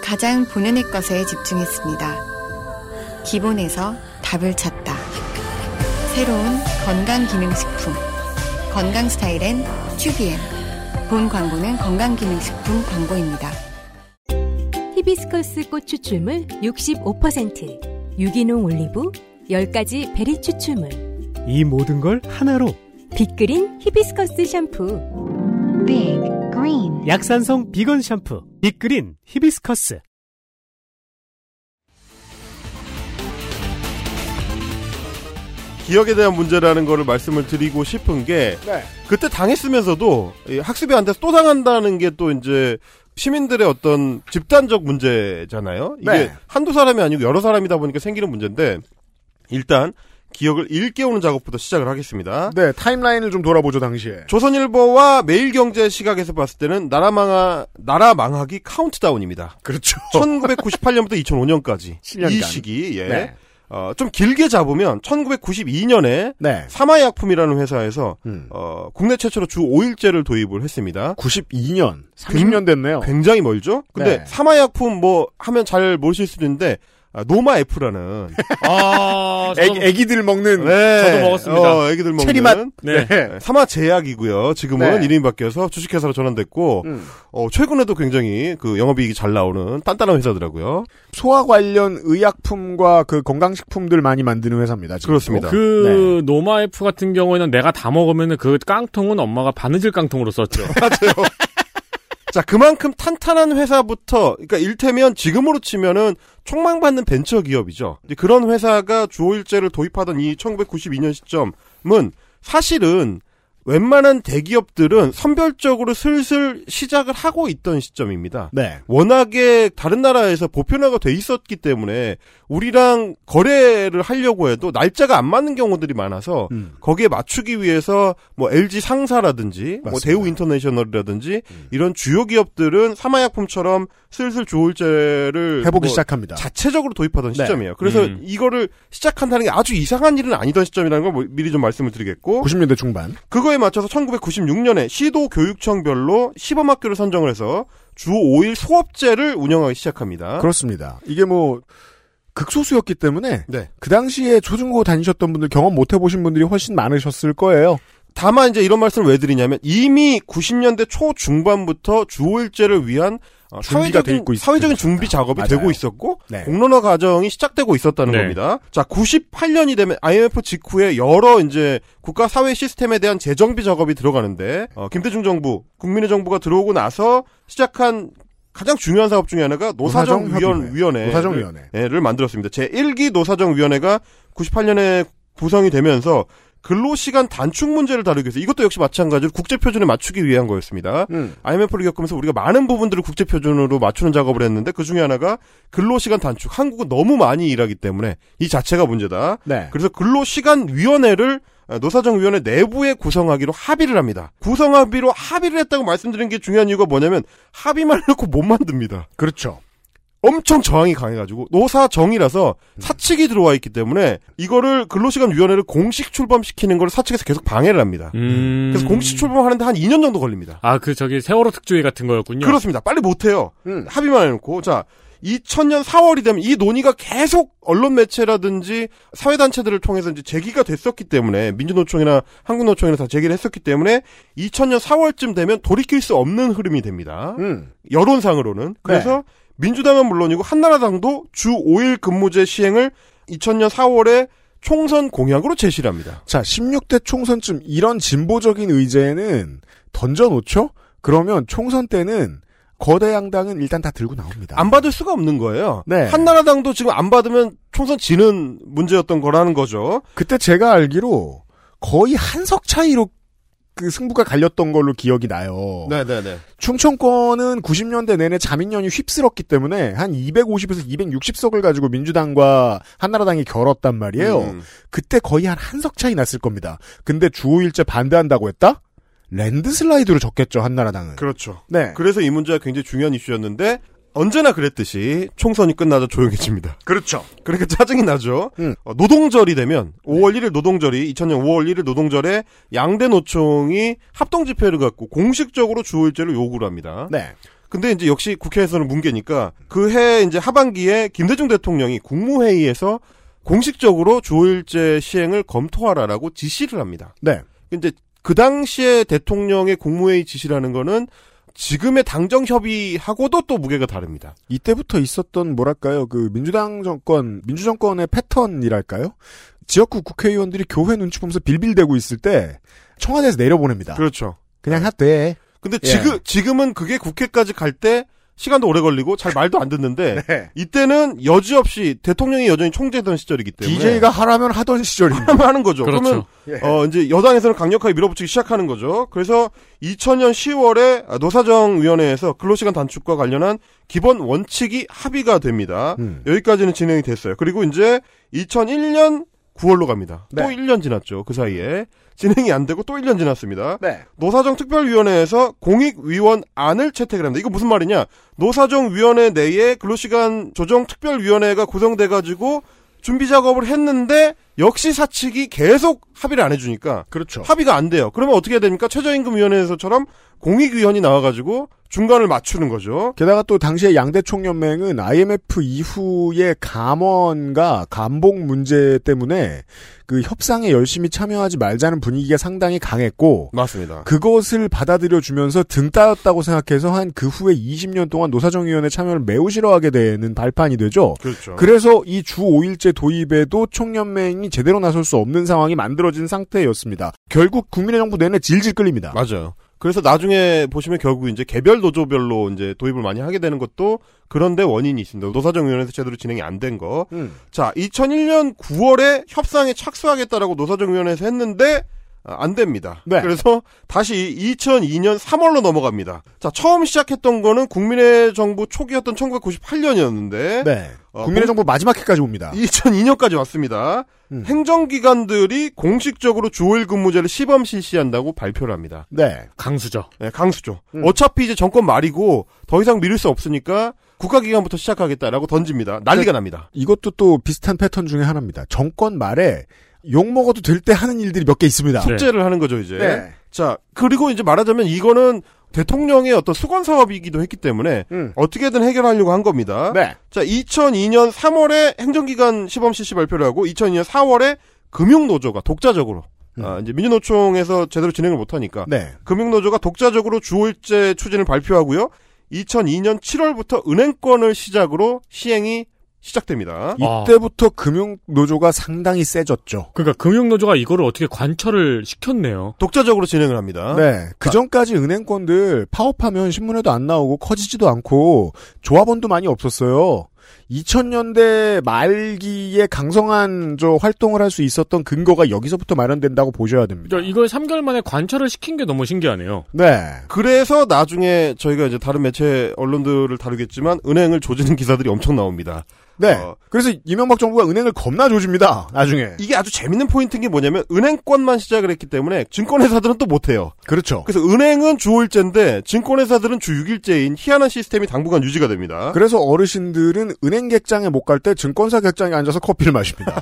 가장 본연의 것에 집중했습니다. 기본에서 답을 찾다. 새로운 건강기능식품. 건강스타일엔 튜비엔. 본 광고는 건강기능식품 광고입니다. 히비스커스 꽃 추출물 육십오 퍼센트, 유기농 올리브, 열 가지 베리 추출물. 이 모든 걸 하나로 빅그린 히비스커스 샴푸. 빅그린 약산성 비건 샴푸 빅그린 히비스커스. 기억에 대한 문제라는 거를 말씀을 드리고 싶은 게, 네. 그때 당했으면서도 학습이 안 돼서 또 당한다는 게 또 이제 시민들의 어떤 집단적 문제잖아요. 이게 네. 한두 사람이 아니고 여러 사람이다 보니까 생기는 문제인데, 일단 기억을 일깨우는 작업부터 시작을 하겠습니다. 네, 타임라인을 좀 돌아보죠. 당시에 조선일보와 매일경제 시각에서 봤을 때는 나라 망하, 나라 망하기 카운트다운입니다. 그렇죠. 천구백구십팔 년부터 이천오 년까지 칠 년간. 이 시기. 예. 네. 어, 좀 길게 잡으면 천구백구십이 년에 네. 사마약품이라는 회사에서 음. 어, 국내 최초로 주 오 일제를 도입을 했습니다. 구십이 년 삼십 년 됐네요. 굉장히 멀죠? 근데 네. 사마약품 뭐 하면 잘 모르실 수도 있는데 아, 노마F라는 아, 애기, 애기들 먹는 네. 저도 먹었습니다. 어, 애기들 먹는 체리맛 네. 네. 삼화제약이고요. 지금은 네. 이름이 바뀌어서 주식회사로 전환됐고 음. 어, 최근에도 굉장히 그 영업이익이 잘 나오는 단단한 회사더라고요. 소화 관련 의약품과 그 건강식품들 많이 만드는 회사입니다. 지금. 그렇습니다. 그 네. 노마F 같은 경우에는 내가 다 먹으면 그 깡통은 엄마가 바느질 깡통으로 썼죠. 맞아요. 자, 그만큼 탄탄한 회사부터, 그러니까 일테면 지금으로 치면은 촉망받는 벤처 기업이죠. 그런 회사가 주오일제를 도입하던 이 천구백구십이 년 시점은 사실은 웬만한 대기업들은 선별적으로 슬슬 시작을 하고 있던 시점입니다. 네. 워낙에 다른 나라에서 보편화가 돼 있었기 때문에 우리랑 거래를 하려고 해도 날짜가 안 맞는 경우들이 많아서 음. 거기에 맞추기 위해서 뭐 엘지 상사라든지 뭐 대우 인터내셔널이라든지 음. 이런 주요 기업들은 사마약품처럼 슬슬 주오일제를 해보기 뭐 시작합니다. 자체적으로 도입하던 네. 시점이에요. 그래서 음. 이거를 시작한다는 게 아주 이상한 일은 아니던 시점이라는 걸 뭐 미리 좀 말씀을 드리겠고 구십 년대 중반 그거에 맞춰서 천구백구십육 년에 시도 교육청별로 시범학교를 선정을 해서 주 오 일 소업제를 운영하기 시작합니다. 그렇습니다. 이게 뭐 극소수였기 때문에 네. 그 당시에 초중고 다니셨던 분들 경험 못 해보신 분들이 훨씬 많으셨을 거예요. 다만 이제 이런 말씀을 왜 드리냐면 이미 구십 년대 초 중반부터 주 오 일제를 위한 어, 사회적인, 돼 있고 사회적인 준비 작업이 맞아요. 되고 있었고 네. 공론화 과정이 시작되고 있었다는 네. 겁니다. 자, 구십팔 년이 되면 아이엠에프 직후에 여러 이제 국가 사회 시스템에 대한 재정비 작업이 들어가는데 어, 김대중 정부, 국민의 정부가 들어오고 나서 시작한 가장 중요한 사업 중에 하나가 노사정위원회 노사정위원회를 만들었습니다. 제일 기 노사정위원회가 구십팔 년에 구성이 되면서 근로시간 단축 문제를 다루기 위해서 이것도 역시 마찬가지로 국제표준에 맞추기 위한 거였습니다. 음. 아이엠에프를 겪으면서 우리가 많은 부분들을 국제표준으로 맞추는 작업을 했는데 그중에 하나가 근로시간 단축. 한국은 너무 많이 일하기 때문에 이 자체가 문제다. 네. 그래서 근로시간위원회를 노사정위원회 내부에 구성하기로 합의를 합니다. 구성합의로 합의를 했다고 말씀드린 게 중요한 이유가 뭐냐면 합의만 해놓고 못 만듭니다. 그렇죠. 엄청 저항이 강해가지고 노사정이라서 사측이 들어와 있기 때문에 이거를 근로시간위원회를 공식 출범시키는 걸 사측에서 계속 방해를 합니다. 음... 그래서 공식 출범하는데 한 이 년 정도 걸립니다. 아, 그 저기 세월호 특조위 같은 거였군요. 그렇습니다. 빨리 못해요. 음. 합의만 해놓고. 자, 이천 년 사월이 되면 이 논의가 계속 언론 매체라든지 사회단체들을 통해서 이제 제기가 됐었기 때문에 민주노총이나 한국노총이나 다 제기를 했었기 때문에 이천 년 사월쯤 되면 돌이킬 수 없는 흐름이 됩니다. 음. 여론상으로는. 그래서 네. 민주당은 물론이고 한나라당도 주 오 일 근무제 시행을 이천 년 사월에 총선 공약으로 제시를 합니다. 자, 십육 대 총선쯤 이런 진보적인 의제는 던져놓죠? 그러면 총선 때는 거대 양당은 일단 다 들고 나옵니다. 안 받을 수가 없는 거예요. 네. 한나라당도 지금 안 받으면 총선 지는 문제였던 거라는 거죠. 그때 제가 알기로 거의 한석 차이로 그 승부가 갈렸던 걸로 기억이 나요. 네네네. 충청권은 구십 년대 내내 자민련이 휩쓸었기 때문에 한 이백오십에서 이백육십 석을 가지고 민주당과 한나라당이 겨뤘단 말이에요. 음. 그때 거의 한 한 석 차이 났을 겁니다. 근데 주오일제 반대한다고 했다? 랜드슬라이드로 졌겠죠, 한나라당은. 그렇죠. 네. 그래서 이 문제가 굉장히 중요한 이슈였는데 언제나 그랬듯이 총선이 끝나자 조용해집니다. 그렇죠. 그러니까 짜증이 나죠. 음. 어, 노동절이 되면 오월 일 일 노동절이 이천 년 오월 일 일 노동절에 양대 노총이 합동 집회를 갖고 공식적으로 주오일제를 요구를 합니다. 네. 근데 이제 역시 국회에서는 뭉개니까 그해 이제 하반기에 김대중 대통령이 국무회의에서 공식적으로 주오일제 시행을 검토하라라고 지시를 합니다. 네. 근데 그 당시에 대통령의 국무회의 지시라는 거는 지금의 당정 협의하고도 또 무게가 다릅니다. 이때부터 있었던 뭐랄까요? 그 민주당 정권, 민주정권의 패턴이랄까요? 지역구 국회의원들이 교회 눈치 보면서 빌빌대고 있을 때 청와대에서 내려보냅니다. 그렇죠. 그냥 하대. 근데 예. 지금 지금은 그게 국회까지 갈 때 시간도 오래 걸리고 잘 말도 안 듣는데 네. 이때는 여지없이 대통령이 여전히 총재던 시절이기 때문에 디제이가 하라면 하던 시절이에요. 하라면 하는 거죠. 그렇죠. 그러면 예. 어 이제 여당에서는 강력하게 밀어붙이기 시작하는 거죠. 그래서 이천 년 시월에 노사정위원회에서 근로시간 단축과 관련한 기본 원칙이 합의가 됩니다. 음. 여기까지는 진행이 됐어요. 그리고 이제 이천일 년 구월로 갑니다. 네. 또 일 년 지났죠. 그 사이에. 진행이 안 되고 또 일 년 지났습니다. 네. 노사정특별위원회에서 공익위원안을 채택을 합니다. 이거 무슨 말이냐? 노사정위원회 내에 근로시간 조정특별위원회가 구성돼가지고 준비 작업을 했는데 역시 사측이 계속 합의를 안 해주니까 그렇죠. 합의가 안 돼요. 그러면 어떻게 해야 됩니까? 최저임금위원회에서처럼 공익위원이 나와가지고 중간을 맞추는 거죠. 게다가 또 당시에 양대 총연맹은 아이엠에프 이후의 감원과 감봉 문제 때문에 그 협상에 열심히 참여하지 말자는 분위기가 상당히 강했고, 맞습니다. 그것을 받아들여 주면서 등 따였다고 생각해서 한 그 후에 이십 년 동안 노사정위원회 참여를 매우 싫어하게 되는 발판이 되죠. 그렇죠. 그래서 이 주 오 일제 도입에도 총연맹이 제대로 나설 수 없는 상황이 만들어진 상태였습니다. 결국 국민의정부 내내 질질 끌립니다. 맞아요. 그래서 나중에 보시면 결국 이제 개별 노조별로 이제 도입을 많이 하게 되는 것도 그런데 원인이 있습니다. 노사정위원회에서 제대로 진행이 안 된 거. 음. 자, 이천일 년 구월에 협상에 착수하겠다라고 노사정위원회에서 했는데 안 됩니다. 네. 그래서 다시 이천이 년 삼월로 넘어갑니다. 자, 처음 시작했던 거는 국민의 정부 초기였던 천구백구십팔 년이었는데 네. 어, 국민의 정부 마지막 해까지 옵니다. 이천이 년까지 왔습니다. 음. 행정기관들이 공식적으로 주 오 일 근무제를 시범 실시한다고 발표를 합니다. 네. 강수죠. 네, 강수죠. 음. 어차피 이제 정권 말이고 더 이상 미룰 수 없으니까 국가기관부터 시작하겠다라고 던집니다. 난리가 납니다. 이것도 또 비슷한 패턴 중에 하나입니다. 정권 말에 욕 먹어도 될 때 하는 일들이 몇 개 있습니다. 숙제를 네. 하는 거죠, 이제. 네. 자, 그리고 이제 말하자면 이거는 대통령의 어떤 수건 사업이기도 했기 때문에 음. 어떻게든 해결하려고 한 겁니다. 네. 자, 이천이 년 삼월에 행정기관 시범 실시 발표를 하고 이천이 년 사월에 금융노조가 독자적으로 음. 아, 이제 민주노총에서 제대로 진행을 못 하니까 네. 금융노조가 독자적으로 주 오 일제 추진을 발표하고요. 이천이 년 칠월부터 은행권을 시작으로 시행이 시작됩니다. 이때부터 아. 금융노조가 상당히 세졌죠. 그러니까 금융노조가 이거를 어떻게 관철을 시켰네요. 독자적으로 진행을 합니다. 네. 그전까지 은행권들 파업하면 신문에도 안 나오고 커지지도 않고 조합원도 많이 없었어요. 이천 년대 말기에 강성한 저 활동을 할 수 있었던 근거가 여기서부터 마련된다고 보셔야 됩니다. 이걸 삼 개월 만에 관철을 시킨 게 너무 신기하네요. 네. 그래서 나중에 저희가 이제 다른 매체 언론들을 다루겠지만 은행을 조지는 기사들이 엄청 나옵니다. 네. 어, 그래서 이명박 정부가 은행을 겁나 조집니다. 나중에. 이게 아주 재밌는 포인트인 게 뭐냐면 은행권만 시작을 했기 때문에 증권회사들은 또 못해요. 그렇죠. 그래서 은행은 주 오 일제인데 증권회사들은 주 육 일제인 희한한 시스템이 당분간 유지가 됩니다. 그래서 어르신들은 은행 객장에 못 갈 때 증권사 객장에 앉아서 커피를 마십니다.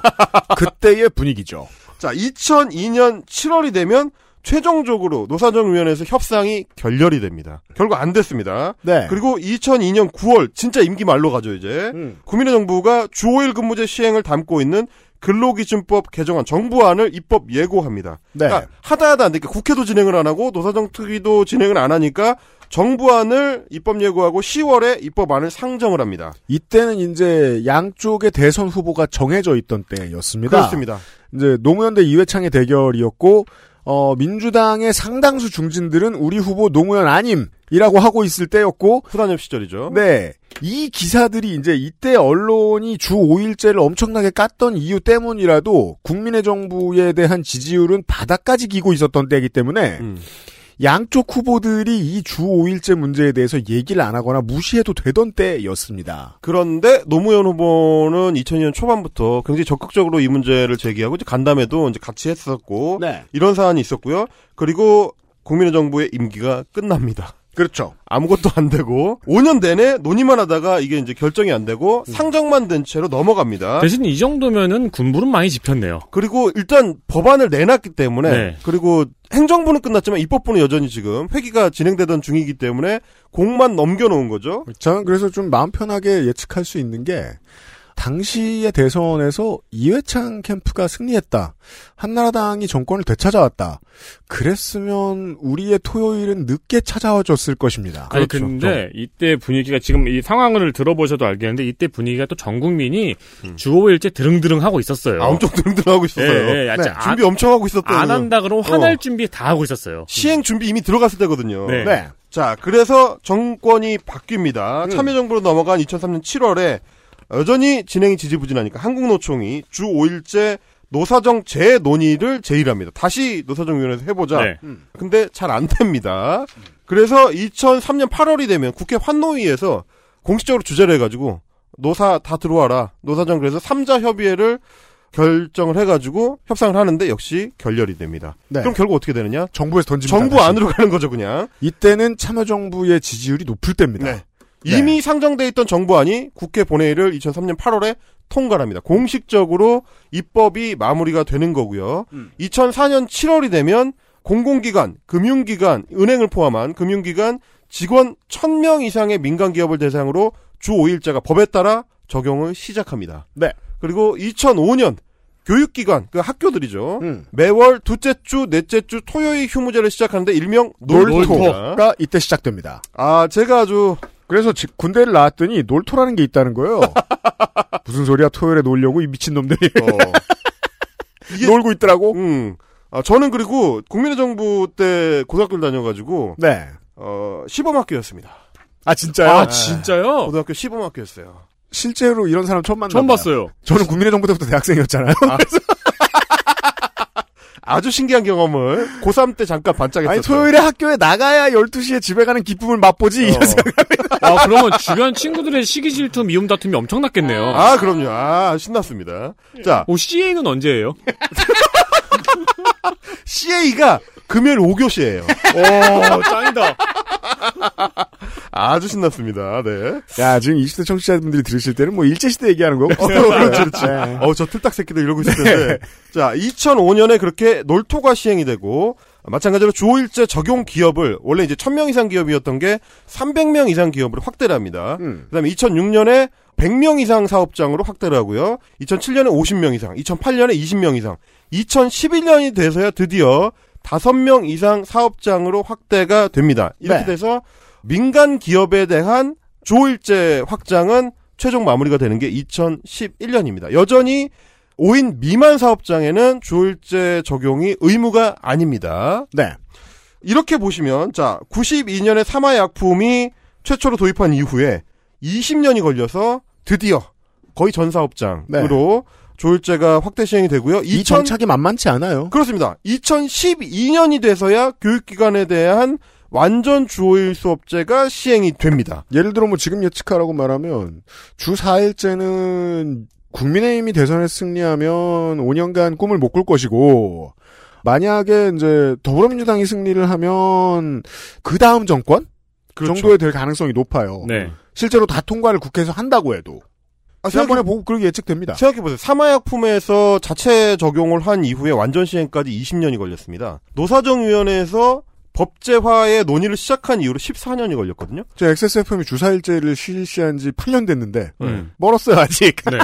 그때의 분위기죠. 자, 이천이 년 칠월이 되면 최종적으로 노사정위원회에서 협상이 결렬이 됩니다. 결국 안 됐습니다. 네. 그리고 이천이 년 구월 진짜 임기 말로 가죠 이제. 음. 국민의 정부가 주 오 일 근무제 시행을 담고 있는 근로기준법 개정안 정부안을 입법 예고합니다. 네. 그러니까 하다 하다 안 되니까 국회도 진행을 안 하고 노사정 특위도 진행을 안 하니까 정부안을 입법 예고하고 시월에 입법안을 상정을 합니다. 이때는 이제 양쪽의 대선 후보가 정해져 있던 때였습니다. 그렇습니다. 이제 노무현 대 이회창의 대결이었고 어, 민주당의 상당수 중진들은 우리 후보 노무현 아님이라고 하고 있을 때였고. 후단협 시절이죠. 네. 이 기사들이 이제 이때 언론이 주 오 일제를 엄청나게 깠던 이유 때문이라도 국민의 정부에 대한 지지율은 바닥까지 기고 있었던 때이기 때문에 음. 양쪽 후보들이 이 주 오 일제 문제에 대해서 얘기를 안 하거나 무시해도 되던 때였습니다. 그런데 노무현 후보는 이천 년 초반부터 굉장히 적극적으로 이 문제를 제기하고 이제 간담회도 이제 같이 했었고 네. 이런 사안이 있었고요. 그리고 국민의 정부의 임기가 끝납니다. 그렇죠. 아무것도 안 되고 오 년 내내 논의만 하다가 이게 이제 결정이 안 되고 상정만 된 채로 넘어갑니다. 대신 이 정도면은 군불은 많이 지폈네요. 그리고 일단 법안을 내놨기 때문에 네. 그리고 행정부는 끝났지만 입법부는 여전히 지금 회기가 진행되던 중이기 때문에 공만 넘겨놓은 거죠. 저는 그래서 좀 마음 편하게 예측할 수 있는 게 당시의 대선에서 이회창 캠프가 승리했다. 한나라당이 정권을 되찾아왔다. 그랬으면 우리의 토요일은 늦게 찾아와줬을 것입니다. 아니, 그렇죠. 근데 이때 분위기가 지금 이 상황을 들어보셔도 알겠는데 이때 분위기가 또 전 국민이 음. 주 오 일제 드릉드릉 하고 있었어요. 아, 엄청 드릉드릉 하고 있었어요. 예, 예, 네. 아, 준비 엄청 하고 있었다고요. 안 한다 그러면 화날 어. 준비 다 하고 있었어요. 시행 준비 이미 들어갔을 때거든요. 네. 네. 자, 그래서 정권이 바뀝니다. 음. 참여정부로 넘어간 이천삼 년 칠월에 여전히 진행이 지지부진하니까 한국노총이 주 오 일제 노사정 재논의를 제의를 합니다. 다시 노사정위원회에서 해보자. 네. 근데 잘 안 됩니다. 그래서 이천삼 년 팔월이 되면 국회 환노위에서 공식적으로 주재를 해가지고 노사 다 들어와라. 노사정 그래서 삼자 협의회를 결정을 해가지고 협상을 하는데 역시 결렬이 됩니다. 네. 그럼 결국 어떻게 되느냐? 정부에서 던집니다. 정부 다시. 안으로 가는 거죠 그냥. 이때는 참여정부의 지지율이 높을 때입니다. 네. 이미 네. 상정돼 있던 정부안이 국회 본회의를 이천삼 년 팔월에 통과를 합니다. 공식적으로 입법이 마무리가 되는 거고요. 음. 이천사 년 칠월이 되면 공공기관, 금융기관, 은행을 포함한 금융기관 직원 천 명 이상의 민간기업을 대상으로 주 오 일제가 법에 따라 적용을 시작합니다. 네. 그리고 이천오 년 교육기관, 그 학교들이죠. 음. 매월 둘째 주, 넷째 주 토요일 휴무제를 시작하는데 일명 놀토가 이때 시작됩니다. 아, 제가 아주 그래서 지, 군대를 나왔더니 놀토라는 게 있다는 거예요. 무슨 소리야, 토요일에 놀려고 이 미친놈들이. 어. 이게, 놀고 있더라고. 음. 아, 저는 그리고 국민의 정부 때 고등학교를 다녀가지고 네. 어, 시범학교였습니다. 아, 진짜요? 아, 진짜요? 고등학교 시범학교였어요. 실제로 이런 사람 처음 만나 처음 봤어요. 저는 국민의 정부 때부터 대학생이었잖아요. 아. 그래서 아주 신기한 경험을 고삼 때 잠깐 반짝했었어요. 아니, 토요일에 학교에 나가야 열두 시에 집에 가는 기쁨을 맛보지. 어. 아, 그러면 주변 친구들의 시기 질투, 미움 다툼이 엄청났겠네요. 아, 그럼요. 아, 신났습니다. 자, 오, 씨에이는 언제예요? 씨에이가 금요일 오 교시예요. 오, 짱이다. 아주 신났습니다. 네. 야, 지금 이십 대 청취자분들이 들으실 때는 뭐 일제시대 얘기하는 거고. 어, 그렇지, 그렇지. 네. 어, 저 틀딱 새끼들 이러고 있을 텐데. 네. 자, 이천오 년에 그렇게 놀토가 시행이 되고, 마찬가지로 주 오 일제 적용 기업을, 원래 이제 천 명 이상 기업이었던 게 삼백 명 이상 기업으로 확대를 합니다. 음. 그 다음에 이천육 년에 백 명 이상 사업장으로 확대를 하고요. 이천칠 년에 오십 명 이상, 이천팔 년에 이십 명 이상, 이천십일 년이 돼서야 드디어 다섯 명 이상 사업장으로 확대가 됩니다. 이렇게 네. 돼서 민간 기업에 대한 주 오 일제 확장은 최종 마무리가 되는 게 이천십일 년입니다. 여전히 오 인 미만 사업장에는 주 오 일제 적용이 의무가 아닙니다. 네. 이렇게 보시면, 자, 구십이 년에 사마약품이 최초로 도입한 이후에 이십 년이 걸려서 드디어 거의 전 사업장으로 네. 조율제가 확대 시행이 되고요. 이 정착이 만만치 않아요. 그렇습니다. 이천십이 년이 돼서야 교육기관에 대한 완전 주 오 일 수업제가 시행이 됩니다. 예를 들어 뭐 지금 예측하라고 말하면 주 사 일제는 국민의힘이 대선에 승리하면 오 년간 꿈을 못 꿀 것이고, 만약에 이제 더불어민주당이 승리를 하면 그 다음 정권 그렇죠. 정도에 될 가능성이 높아요. 네. 실제로 다 통과를 국회에서 한다고 해도. 아, 지난번에 보고 그렇게 예측됩니다. 생각해보세요. 사마약품에서 자체 적용을 한 이후에 완전 시행까지 이십 년이 걸렸습니다. 노사정위원회에서 법제화의 논의를 시작한 이후로 십사 년이 걸렸거든요. 제 엑스에스에프엠이 주사일제를 실시한 지 팔 년 됐는데 음. 멀었어요 아직. 네.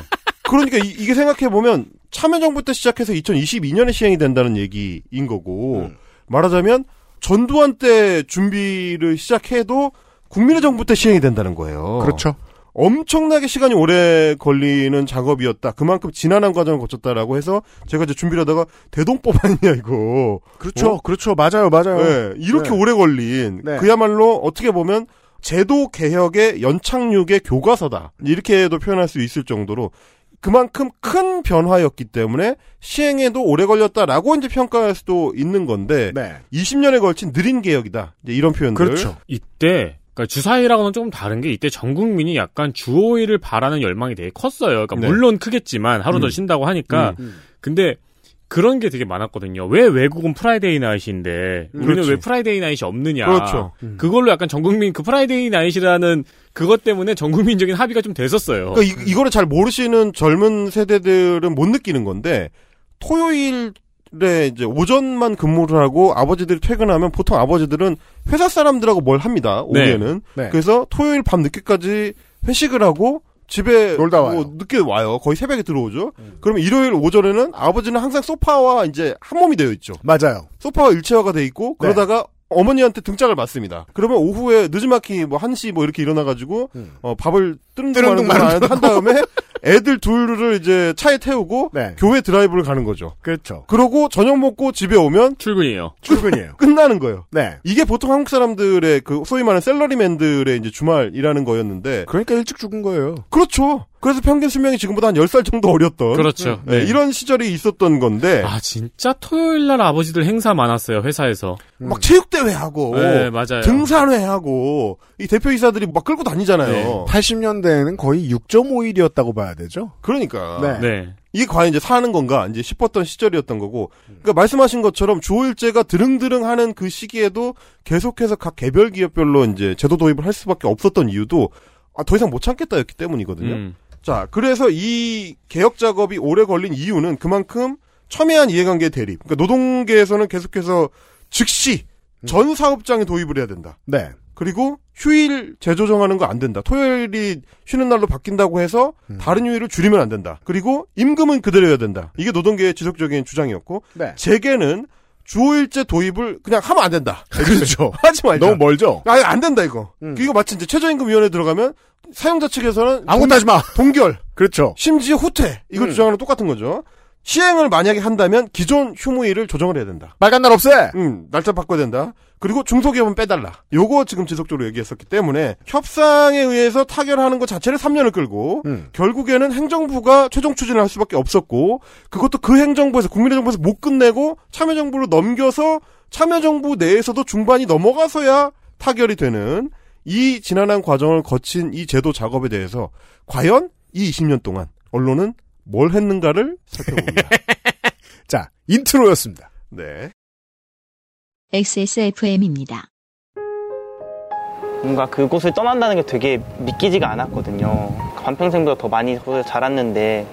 그러니까 이, 이게 생각해보면 참여정부 때 시작해서 이천이십이 년에 시행이 된다는 얘기인 거고 음. 말하자면 전두환 때 준비를 시작해도 국민의 정부 때 시행이 된다는 거예요. 그렇죠. 엄청나게 시간이 오래 걸리는 작업이었다. 그만큼 지난한 과정을 거쳤다라고 해서 제가 이제 준비를 하다가 대동법 아니냐 이거. 그렇죠. 어? 그렇죠. 맞아요. 맞아요. 네, 이렇게 네. 오래 걸린 네. 그야말로 어떻게 보면 제도 개혁의 연착륙의 교과서다. 이렇게도 표현할 수 있을 정도로 그만큼 큰 변화였기 때문에 시행에도 오래 걸렸다라고 이제 평가할 수도 있는 건데 네. 이십 년에 걸친 느린 개혁이다. 이제 이런 표현들. 그렇죠. 이때 그러니까 주사일하고는 조금 다른 게 이때 전 국민이 약간 주 오 일을 바라는 열망이 되게 컸어요. 그러니까 네. 물론 크겠지만 하루 음. 더 쉰다고 하니까. 음. 음. 근데 그런 게 되게 많았거든요. 왜 외국은 프라이데이 나잇인데 음. 우리는 그렇지. 왜 프라이데이 나잇이 없느냐. 그렇죠. 음. 그걸로 약간 전 국민 그 프라이데이 나잇이라는 그것 때문에 전 국민적인 합의가 좀 됐었어요. 그러니까 이, 이거를 잘 모르시는 젊은 세대들은 못 느끼는 건데 토요일 네, 이제 오전만 근무를 하고 아버지들이 퇴근하면 보통 아버지들은 회사 사람들하고 뭘 합니다. 오후에는. 네, 네. 그래서 토요일 밤 늦게까지 회식을 하고 집에 놀다 와요. 뭐 늦게 와요. 거의 새벽에 들어오죠. 음. 그러면 일요일 오전에는 아버지는 항상 소파와 이제 한 몸이 되어 있죠. 맞아요. 소파와 일체화가 되어 있고 그러다가 네. 어머니한테 등짝을 맞습니다. 그러면 오후에 늦지막히 뭐 한 시 뭐 이렇게 일어나가지고 음. 어, 밥을 뜨릉둥 마릉둥 한 다음에 애들 둘을 이제 차에 태우고 네. 교회 드라이브를 가는 거죠. 그렇죠. 그러고 저녁 먹고 집에 오면 출근이에요. 출근이에요. 끝나는 거예요. 네. 이게 보통 한국 사람들의 그 소위 말하는 샐러리맨들의 이제 주말이라는 거였는데 그러니까 일찍 죽은 거예요. 그렇죠. 그래서 평균 수명이 지금보다 한 열 살 정도 어렸던. 그렇죠. 네, 네. 이런 시절이 있었던 건데. 아, 진짜 토요일 날 아버지들 행사 많았어요, 회사에서. 음. 막 체육대회하고. 네, 맞아요. 등산회하고. 이 대표이사들이 막 끌고 다니잖아요. 네. 팔십 년대에는 거의 육 점 오 일이었다고 봐야 되죠? 그러니까. 네. 네. 이게 과연 이제 사는 건가? 이제 싶었던 시절이었던 거고. 그러니까 말씀하신 것처럼 주 오 일제가 드릉드릉 하는 그 시기에도 계속해서 각 개별 기업별로 이제 제도 도입을 할 수밖에 없었던 이유도 아, 더 이상 못 참겠다였기 때문이거든요. 음. 자, 그래서 이 개혁 작업이 오래 걸린 이유는 그만큼 첨예한 이해관계 대립. 그러니까 노동계에서는 계속해서 즉시 전 사업장에 도입을 해야 된다. 네. 그리고 휴일 재조정하는 거 안 된다. 토요일이 쉬는 날로 바뀐다고 해서 음. 다른 휴일을 줄이면 안 된다. 그리고 임금은 그대로여야 된다. 이게 노동계의 지속적인 주장이었고 네. 재계는 주 오 일제 도입을 그냥 하면 안 된다. 그렇죠. 하지 말자. 너무 멀죠. 아니 안 된다 이거. 음. 이거 마치 이제 최저임금위원회 들어가면 사용자 측에서는 아무것도 하지 마. 동결. 그렇죠. 심지어 후퇴. 이거 음. 주장하는 똑같은 거죠. 시행을 만약에 한다면 기존 휴무일을 조정을 해야 된다. 빨간 날 없애. 응, 날짜 바꿔야 된다. 그리고 중소기업은 빼달라. 요거 지금 지속적으로 얘기했었기 때문에 협상에 의해서 타결하는 것 자체를 삼 년을 끌고 음. 결국에는 행정부가 최종 추진을 할 수밖에 없었고 그것도 그 행정부에서 국민의정부에서 못 끝내고 참여정부로 넘겨서 참여정부 내에서도 중반이 넘어가서야 타결이 되는 이 지난한 과정을 거친 이 제도 작업에 대해서 과연 이 이십 년 동안 언론은 뭘 했는가를 살펴봅니다. 자, 인트로였습니다. 네. 엑스에스에프엠입니다. 뭔가 그곳을 떠난다는 게 되게 믿기지가 않았거든요. 반평생보다 더 많이 자랐는데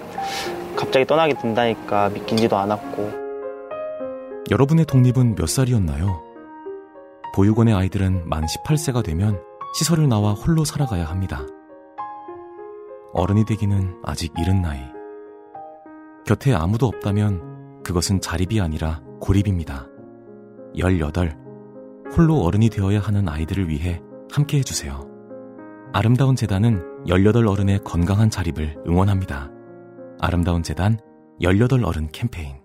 갑자기 떠나게 된다니까 믿기지도 않았고. 여러분의 독립은 몇 살이었나요? 보육원의 아이들은 만 열여덟 세가 되면 시설을 나와 홀로 살아가야 합니다. 어른이 되기는 아직 이른 나이. 곁에 아무도 없다면 그것은 자립이 아니라 고립입니다. 열여덟. 홀로 어른이 되어야 하는 아이들을 위해 함께해 주세요. 아름다운 재단은 열여덟 어른의 건강한 자립을 응원합니다. 아름다운 재단 열여덟 어른 캠페인.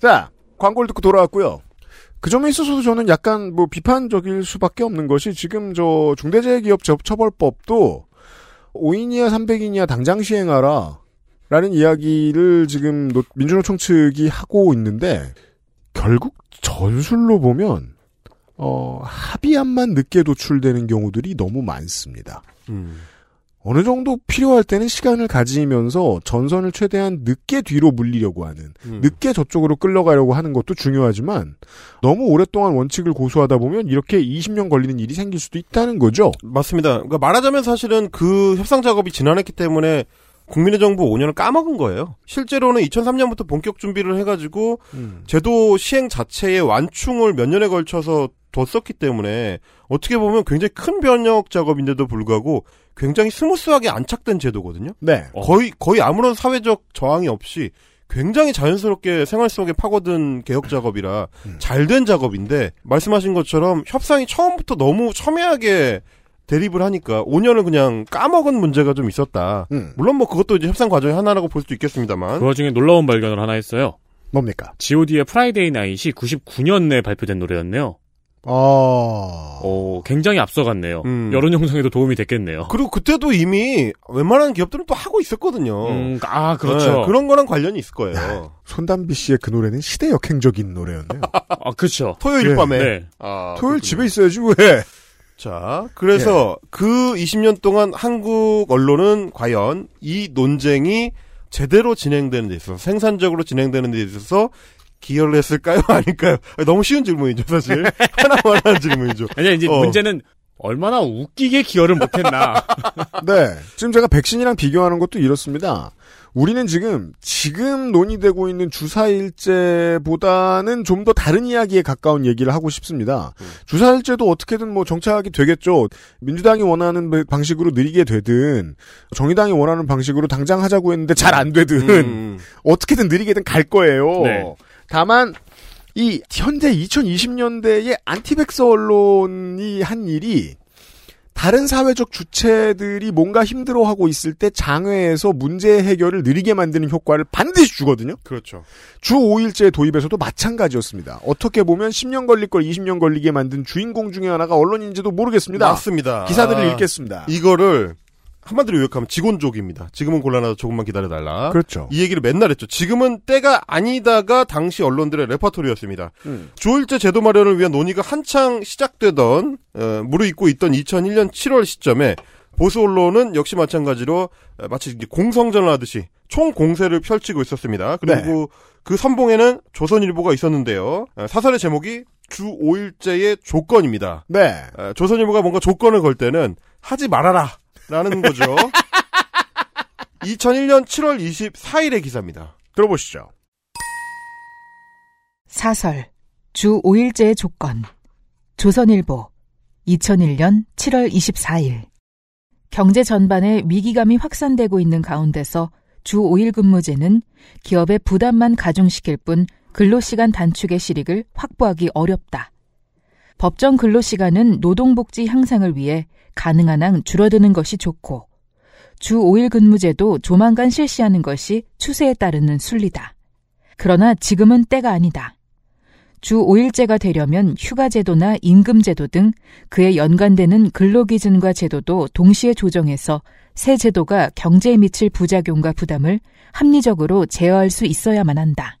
자, 광고를 듣고 돌아왔고요. 그 점에 있어서도 저는 약간 뭐 비판적일 수밖에 없는 것이 지금 저 중대재해기업처벌법도 오 인이야 삼백 인이야 당장 시행하라 라는 이야기를 지금 민주노총 측이 하고 있는데 결국 전술로 보면 어, 합의안만 늦게 도출되는 경우들이 너무 많습니다. 음. 어느 정도 필요할 때는 시간을 가지면서 전선을 최대한 늦게 뒤로 물리려고 하는 음. 늦게 저쪽으로 끌려가려고 하는 것도 중요하지만 너무 오랫동안 원칙을 고수하다 보면 이렇게 이십 년 걸리는 일이 생길 수도 있다는 거죠. 맞습니다. 그러니까 말하자면 사실은 그 협상 작업이 지난했기 때문에 국민의 정부 오 년을 까먹은 거예요. 실제로는 이천삼 년부터 본격 준비를 해가지고 음. 제도 시행 자체의 완충을 몇 년에 걸쳐서 뒀었기 때문에 어떻게 보면 굉장히 큰 변혁 작업인데도 불구하고 굉장히 스무스하게 안착된 제도거든요. 네. 거의 거의 아무런 사회적 저항이 없이 굉장히 자연스럽게 생활 속에 파고든 개혁 작업이라 음. 잘된 작업인데 말씀하신 것처럼 협상이 처음부터 너무 첨예하게 대립을 하니까 오 년을 그냥 까먹은 문제가 좀 있었다. 음. 물론 뭐 그것도 이제 협상 과정의 하나라고 볼 수도 있겠습니다만. 그 와중에 놀라운 발견을 하나 했어요. 뭡니까? 지오디의 프라이데이 나잇이 구십구 년에 발표된 노래였네요. 아, 어, 굉장히 앞서갔네요. 음. 여론 형성에도 도움이 됐겠네요. 그리고 그때도 이미 웬만한 기업들은 또 하고 있었거든요. 음, 아, 그렇죠. 네, 그런 거랑 관련이 있을 거예요. 손담비 씨의 그 노래는 시대 역행적인 노래였네요. 아, 그렇죠. 토요일 네. 밤에. 네. 아, 토요일 그렇군요. 집에 있어야지 왜? 자, 그래서 네. 그 이십 년 동안 한국 언론은 과연 이 논쟁이 제대로 진행되는 데 있어서 생산적으로 진행되는 데 있어서 기여를 했을까요? 아닐까요? 너무 쉬운 질문이죠, 사실. 하나만 하는 질문이죠. 아니, 이제 어. 문제는 얼마나 웃기게 기여를 못했나. 네. 지금 제가 백신이랑 비교하는 것도 이렇습니다. 우리는 지금, 지금 논의되고 있는 주사일제보다는 좀 더 다른 이야기에 가까운 얘기를 하고 싶습니다. 음. 주사일제도 어떻게든 뭐 정착이 되겠죠. 민주당이 원하는 방식으로 느리게 되든, 정의당이 원하는 방식으로 당장 하자고 했는데 잘 안 되든, 음. 어떻게든 느리게든 갈 거예요. 네. 다만, 이, 현재 이천이십 년대의 안티백서 언론이 한 일이, 다른 사회적 주체들이 뭔가 힘들어하고 있을 때 장외에서 문제 해결을 느리게 만드는 효과를 반드시 주거든요. 그렇죠. 주 오 일제 도입에서도 마찬가지였습니다. 어떻게 보면 십 년 걸릴 걸 이십 년 걸리게 만든 주인공 중에 하나가 언론인지도 모르겠습니다. 맞습니다. 기사들을 아, 읽겠습니다. 이거를 한마디로 요약하면 직원족입니다. 지금은 곤란하다. 조금만 기다려달라. 그렇죠. 이 얘기를 맨날 했죠. 지금은 때가 아니다가 당시 언론들의 레퍼토리였습니다. 음. 주일제 제도 마련을 위한 논의가 한창 시작되던 어, 무르익고 있던 이천일 년 칠월 시점에 보수 언론은 역시 마찬가지로 마치 공성전을 하듯이 총공세를 펼치고 있었습니다. 그리고 네. 그 선봉에는 조선일보가 있었는데요. 사설의 제목이 주 오 일제의 조건입니다. 네. 조선일보가 뭔가 조건을 걸 때는 하지 말아라. 라는 거죠. 이천일 년 칠월 이십사 일의 기사입니다. 들어보시죠. 사설, 주 오 일제의 조건, 조선일보, 이천일년 칠월 이십사일. 경제 전반에 위기감이 확산되고 있는 가운데서 주 오 일 근무제는 기업의 부담만 가중시킬 뿐 근로시간 단축의 실익을 확보하기 어렵다. 법정 근로시간은 노동복지 향상을 위해 가능한 한 줄어드는 것이 좋고 주 오 일 근무제도 조만간 실시하는 것이 추세에 따르는 순리다. 그러나 지금은 때가 아니다. 주 오 일제가 되려면 휴가제도나 임금제도 등 그에 연관되는 근로기준과 제도도 동시에 조정해서 새 제도가 경제에 미칠 부작용과 부담을 합리적으로 제어할 수 있어야만 한다.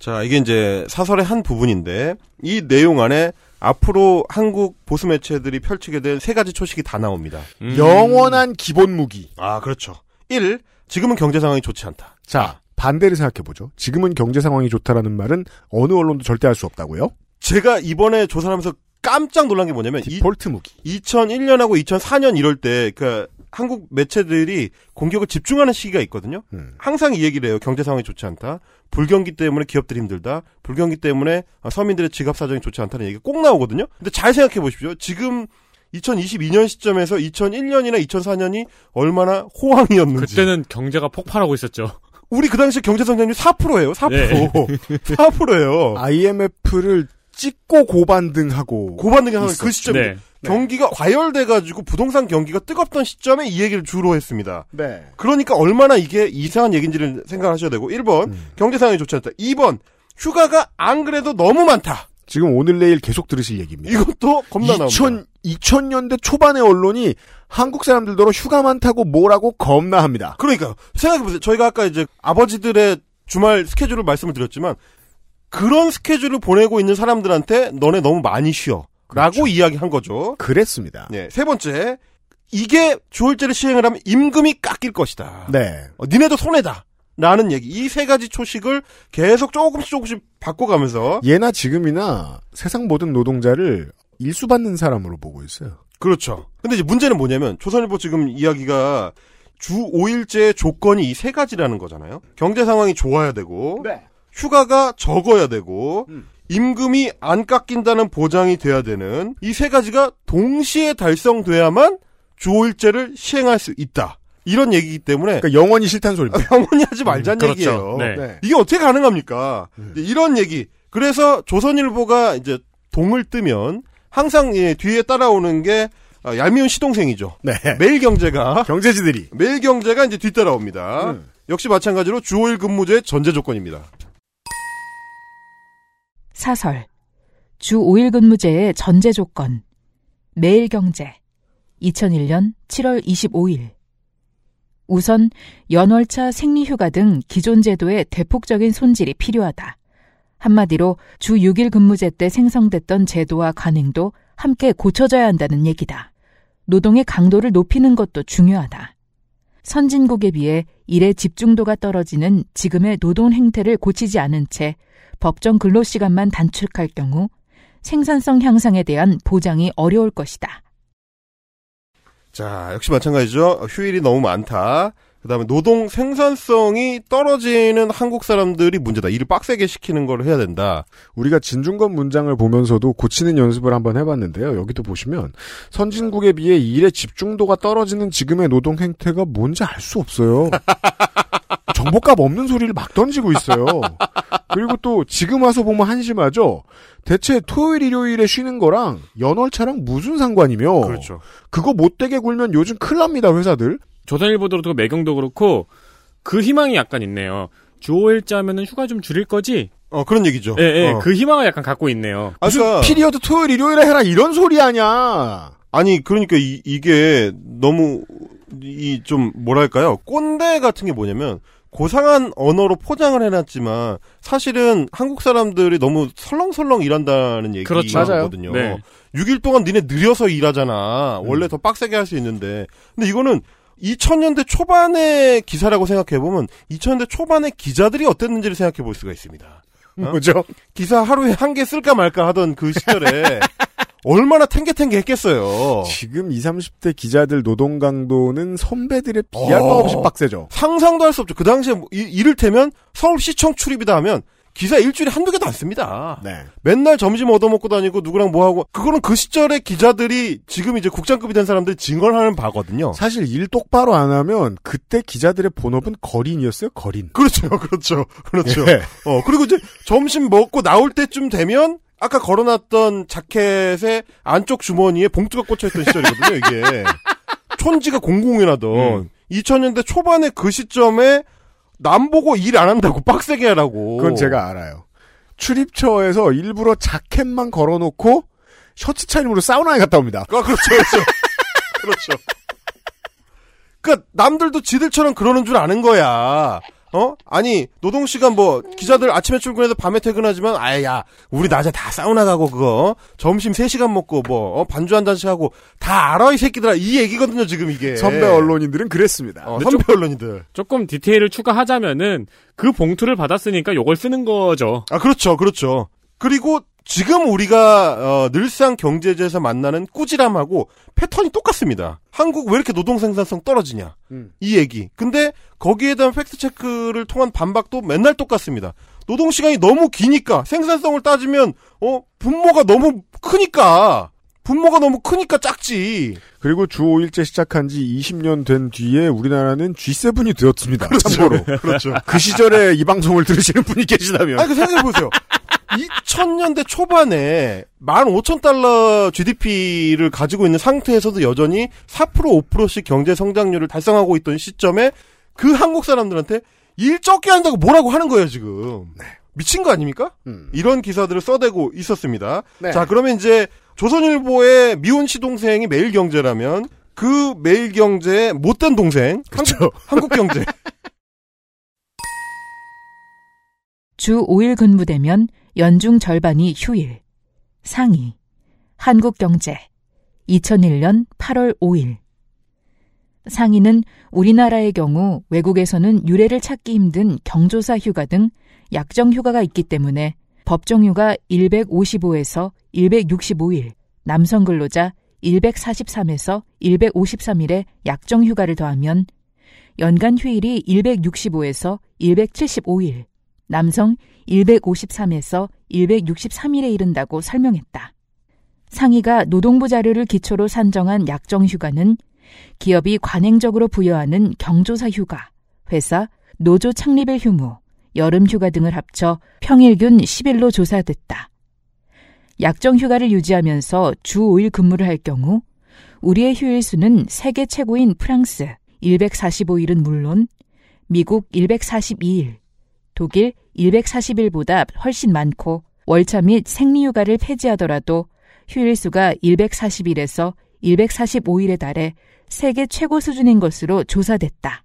자, 이게 이제 사설의 한 부분인데 이 내용 안에 앞으로 한국 보수 매체들이 펼치게 된 세 가지 초식이 다 나옵니다. 음. 영원한 기본 무기. 아, 그렇죠. 일. 지금은 경제 상황이 좋지 않다. 자, 반대를 생각해보죠. 지금은 경제 상황이 좋다라는 말은 어느 언론도 절대 할 수 없다고요? 제가 이번에 조사를 하면서 깜짝 놀란 게 뭐냐면 디폴트 무기. 이천일년하고 이천사년 이럴 때 그 한국 매체들이 공격을 집중하는 시기가 있거든요. 음. 항상 이 얘기를 해요. 경제 상황이 좋지 않다. 불경기 때문에 기업들이 힘들다. 불경기 때문에 서민들의 지갑 사정이 좋지 않다는 얘기가 꼭 나오거든요. 근데 잘 생각해 보십시오. 지금 이천이십이년 시점에서 이천일년이나 이천사년이 얼마나 호황이었는지. 그때는 경제가 폭발하고 있었죠. 우리 그 당시 경제 성장률 사 퍼센트예요. 사 퍼센트. 네. 사 퍼센트예요. 아이엠에프를 찍고 고반등하고 고반등하는 그 시점에 네. 경기가 과열돼가지고 부동산 경기가 뜨겁던 시점에 이 얘기를 주로 했습니다. 네. 그러니까 얼마나 이게 이상한 얘기인지를 생각하셔야 되고 일 번 음. 경제 상황이 좋지 않다. 이 번 휴가가 안 그래도 너무 많다. 지금 오늘 내일 계속 들으실 얘기입니다. 이것도 겁나 나옵니다. 이천년대 초반의 언론이 한국 사람들더러 휴가 많다고 뭐라고 겁나 합니다. 그러니까요. 생각해보세요. 저희가 아까 이제 아버지들의 주말 스케줄을 말씀을 드렸지만 그런 스케줄을 보내고 있는 사람들한테 너네 너무 많이 쉬어. 라고 그렇죠. 이야기한 거죠. 그랬습니다. 네. 세 번째. 이게 주월제를 시행을 하면 임금이 깎일 것이다. 네. 어, 니네도 손해다. 라는 얘기. 이 세 가지 초식을 계속 조금씩 조금씩 바꿔가면서 예나 지금이나 세상 모든 노동자를 일수받는 사람으로 보고 있어요. 그렇죠. 근데 이제 문제는 뭐냐면 조선일보 지금 이야기가 주 오 일제의 조건이 이 세 가지라는 거잖아요. 경제 상황이 좋아야 되고 네. 휴가가 적어야 되고 음. 임금이 안 깎인다는 보장이 돼야 되는 이 세 가지가 동시에 달성돼야만 주 오 일제를 시행할 수 있다. 이런 얘기이기 때문에 그러니까 영원히 싫다는 소리입니다. 영원히 하지 말자는 음, 그렇죠. 얘기예요. 네. 네. 이게 어떻게 가능합니까? 음. 이런 얘기. 그래서 조선일보가 이제 동을 뜨면 항상 예, 뒤에 따라오는 게 아, 얄미운 시동생이죠. 네. 매일경제가 경제지들이 매일경제가 이제 뒤따라옵니다. 음. 역시 마찬가지로 주 오 일 근무제 전제 조건입니다. 사설 주 오 일 근무제의 전제 조건 매일경제 이천일년 칠월 이십오일. 우선 연월차 생리휴가 등 기존 제도의 대폭적인 손질이 필요하다. 한마디로 주 육 일 근무제 때 생성됐던 제도와 관행도 함께 고쳐져야 한다는 얘기다. 노동의 강도를 높이는 것도 중요하다. 선진국에 비해 일의 집중도가 떨어지는 지금의 노동 행태를 고치지 않은 채 법정 근로시간만 단축할 경우 생산성 향상에 대한 보장이 어려울 것이다. 자, 역시 마찬가지죠. 휴일이 너무 많다. 그 다음에 노동 생산성이 떨어지는 한국 사람들이 문제다. 일을 빡세게 시키는 걸 해야 된다. 우리가 진중권 문장을 보면서도 고치는 연습을 한번 해봤는데요. 여기도 보시면 선진국에 비해 일의 집중도가 떨어지는 지금의 노동 행태가 뭔지 알 수 없어요. 정보값 없는 소리를 막 던지고 있어요. 그리고 또 지금 와서 보면 한심하죠. 대체 토요일 일요일에 쉬는 거랑 연월차랑 무슨 상관이며. 그렇죠. 그거 못되게 굴면 요즘 큰일 납니다. 회사들. 조선일보도 그렇고 매경도 그렇고 그 희망이 약간 있네요. 주 오 일째 하면은 휴가 좀 줄일 거지? 어 그런 얘기죠. 예, 예. 어. 그 희망을 약간 갖고 있네요. 아, 무슨 그러니까... 피리어드 토요일 일요일에 해라 이런 소리 아냐. 아니 그러니까 이, 이게 너무 이 좀 뭐랄까요. 꼰대 같은 게 뭐냐면 고상한 언어로 포장을 해놨지만 사실은 한국 사람들이 너무 설렁설렁 일한다는 얘기거든요. 네. 육 일 동안 니네 느려서 일하잖아. 음. 원래 더 빡세게 할 수 있는데. 근데 이거는 이천 년대 초반의 기사라고 생각해보면 이천 년대 초반의 기자들이 어땠는지를 생각해볼 수가 있습니다. 뭐죠? 어? 기사 하루에 한 개 쓸까 말까 하던 그 시절에 얼마나 탱개탱개 했겠어요. 지금 이십, 삼십대 기자들 노동 강도는 선배들의 비할 바 없이 빡세죠. 상상도 할 수 없죠. 그 당시에 뭐, 이, 이를테면 서울시청 출입이다 하면 기사 일주일에 한두 개도 안 씁니다. 네. 맨날 점심 얻어먹고 다니고 누구랑 뭐하고. 그거는 그 시절의 기자들이 지금 이제 국장급이 된 사람들이 증언하는 바거든요. 사실 일 똑바로 안 하면 그때 기자들의 본업은 거린이었어요. 거린. 그렇죠. 그렇죠. 그렇죠. 예. 어, 그리고 이제 점심 먹고 나올 때쯤 되면 아까 걸어놨던 자켓의 안쪽 주머니에 봉투가 꽂혀있던 시절이거든요. 이게. 촌지가 공공연하던 음. 이천 년대 초반의 그 시점에 남 보고 일 안 한다고 빡세게 하라고. 그건 제가 알아요. 출입처에서 일부러 자켓만 걸어놓고 셔츠 차림으로 사우나에 갔다 옵니다. 아, 그렇죠. 그렇죠. 그렇죠. 그러니까 남들도 지들처럼 그러는 줄 아는 거야. 어? 아니 노동시간 뭐 기자들 아침에 출근해서 밤에 퇴근하지만 아야 우리 낮에 다 사우나 가고 그거 점심 세 시간 먹고 뭐 어? 반주 한 잔씩 하고 다 알아 이 새끼들아 이 얘기거든요 지금 이게. 선배 언론인들은 그랬습니다. 어, 선배 조금, 언론인들. 조금 디테일을 추가하자면은 그 봉투를 받았으니까 요걸 쓰는 거죠. 아 그렇죠. 그렇죠. 그리고 지금 우리가 어, 늘상 경제제에서 만나는 꾸지람하고 패턴이 똑같습니다. 한국 왜 이렇게 노동 생산성 떨어지냐 음. 이 얘기. 근데 거기에 대한 팩트체크를 통한 반박도 맨날 똑같습니다. 노동시간이 너무 기니까 생산성을 따지면 어 분모가 너무 크니까 분모가 너무 크니까 작지. 그리고 주 오 일제 시작한 지 이십 년 된 뒤에 우리나라는 지 세븐이 되었습니다. 그렇죠. 참고로. 그렇죠. 그 시절에 이 방송을 들으시는 분이 계시다면. 아니 그 생각해보세요. 이천 년대 초반에 만 오천 달러 지디피를 가지고 있는 상태에서도 여전히 사 퍼센트 오 퍼센트씩 경제 성장률을 달성하고 있던 시점에 그 한국 사람들한테 일 적게 한다고 뭐라고 하는 거예요 지금. 네. 미친 거 아닙니까? 음. 이런 기사들을 써대고 있었습니다. 네. 자 그러면 이제 조선일보의 미혼 시동생이 매일경제라면 그 매일경제의 못된 동생 그렇죠. 한국, 한국경제. 주 오 일 근무되면 연중 절반이 휴일. 상위. 한국경제. 이천일 년 팔월 오일. 상위는 우리나라의 경우 외국에서는 유례를 찾기 힘든 경조사 휴가 등 약정 휴가가 있기 때문에 법정 휴가 일백오십오에서 일백육십오일, 남성 근로자 일백사십삼에서 일백오십삼일에 약정 휴가를 더하면 연간 휴일이 일백육십오에서 일백칠십오일, 남성 일백오십삼에서 일백육십삼일에 이른다고 설명했다. 상위가 노동부 자료를 기초로 산정한 약정휴가는 기업이 관행적으로 부여하는 경조사휴가, 회사, 노조 창립의 휴무, 여름휴가 등을 합쳐 평일균 십 일로 조사됐다. 약정휴가를 유지하면서 주 오 일 근무를 할 경우 우리의 휴일수는 세계 최고인 프랑스 일백사십오일은 물론 미국 일백사십이일, 독일 일백사십일보다 훨씬 많고 월차 및 생리휴가를 폐지하더라도 휴일수가 일백사십일에서 일백사십오일에 달해 세계 최고 수준인 것으로 조사됐다.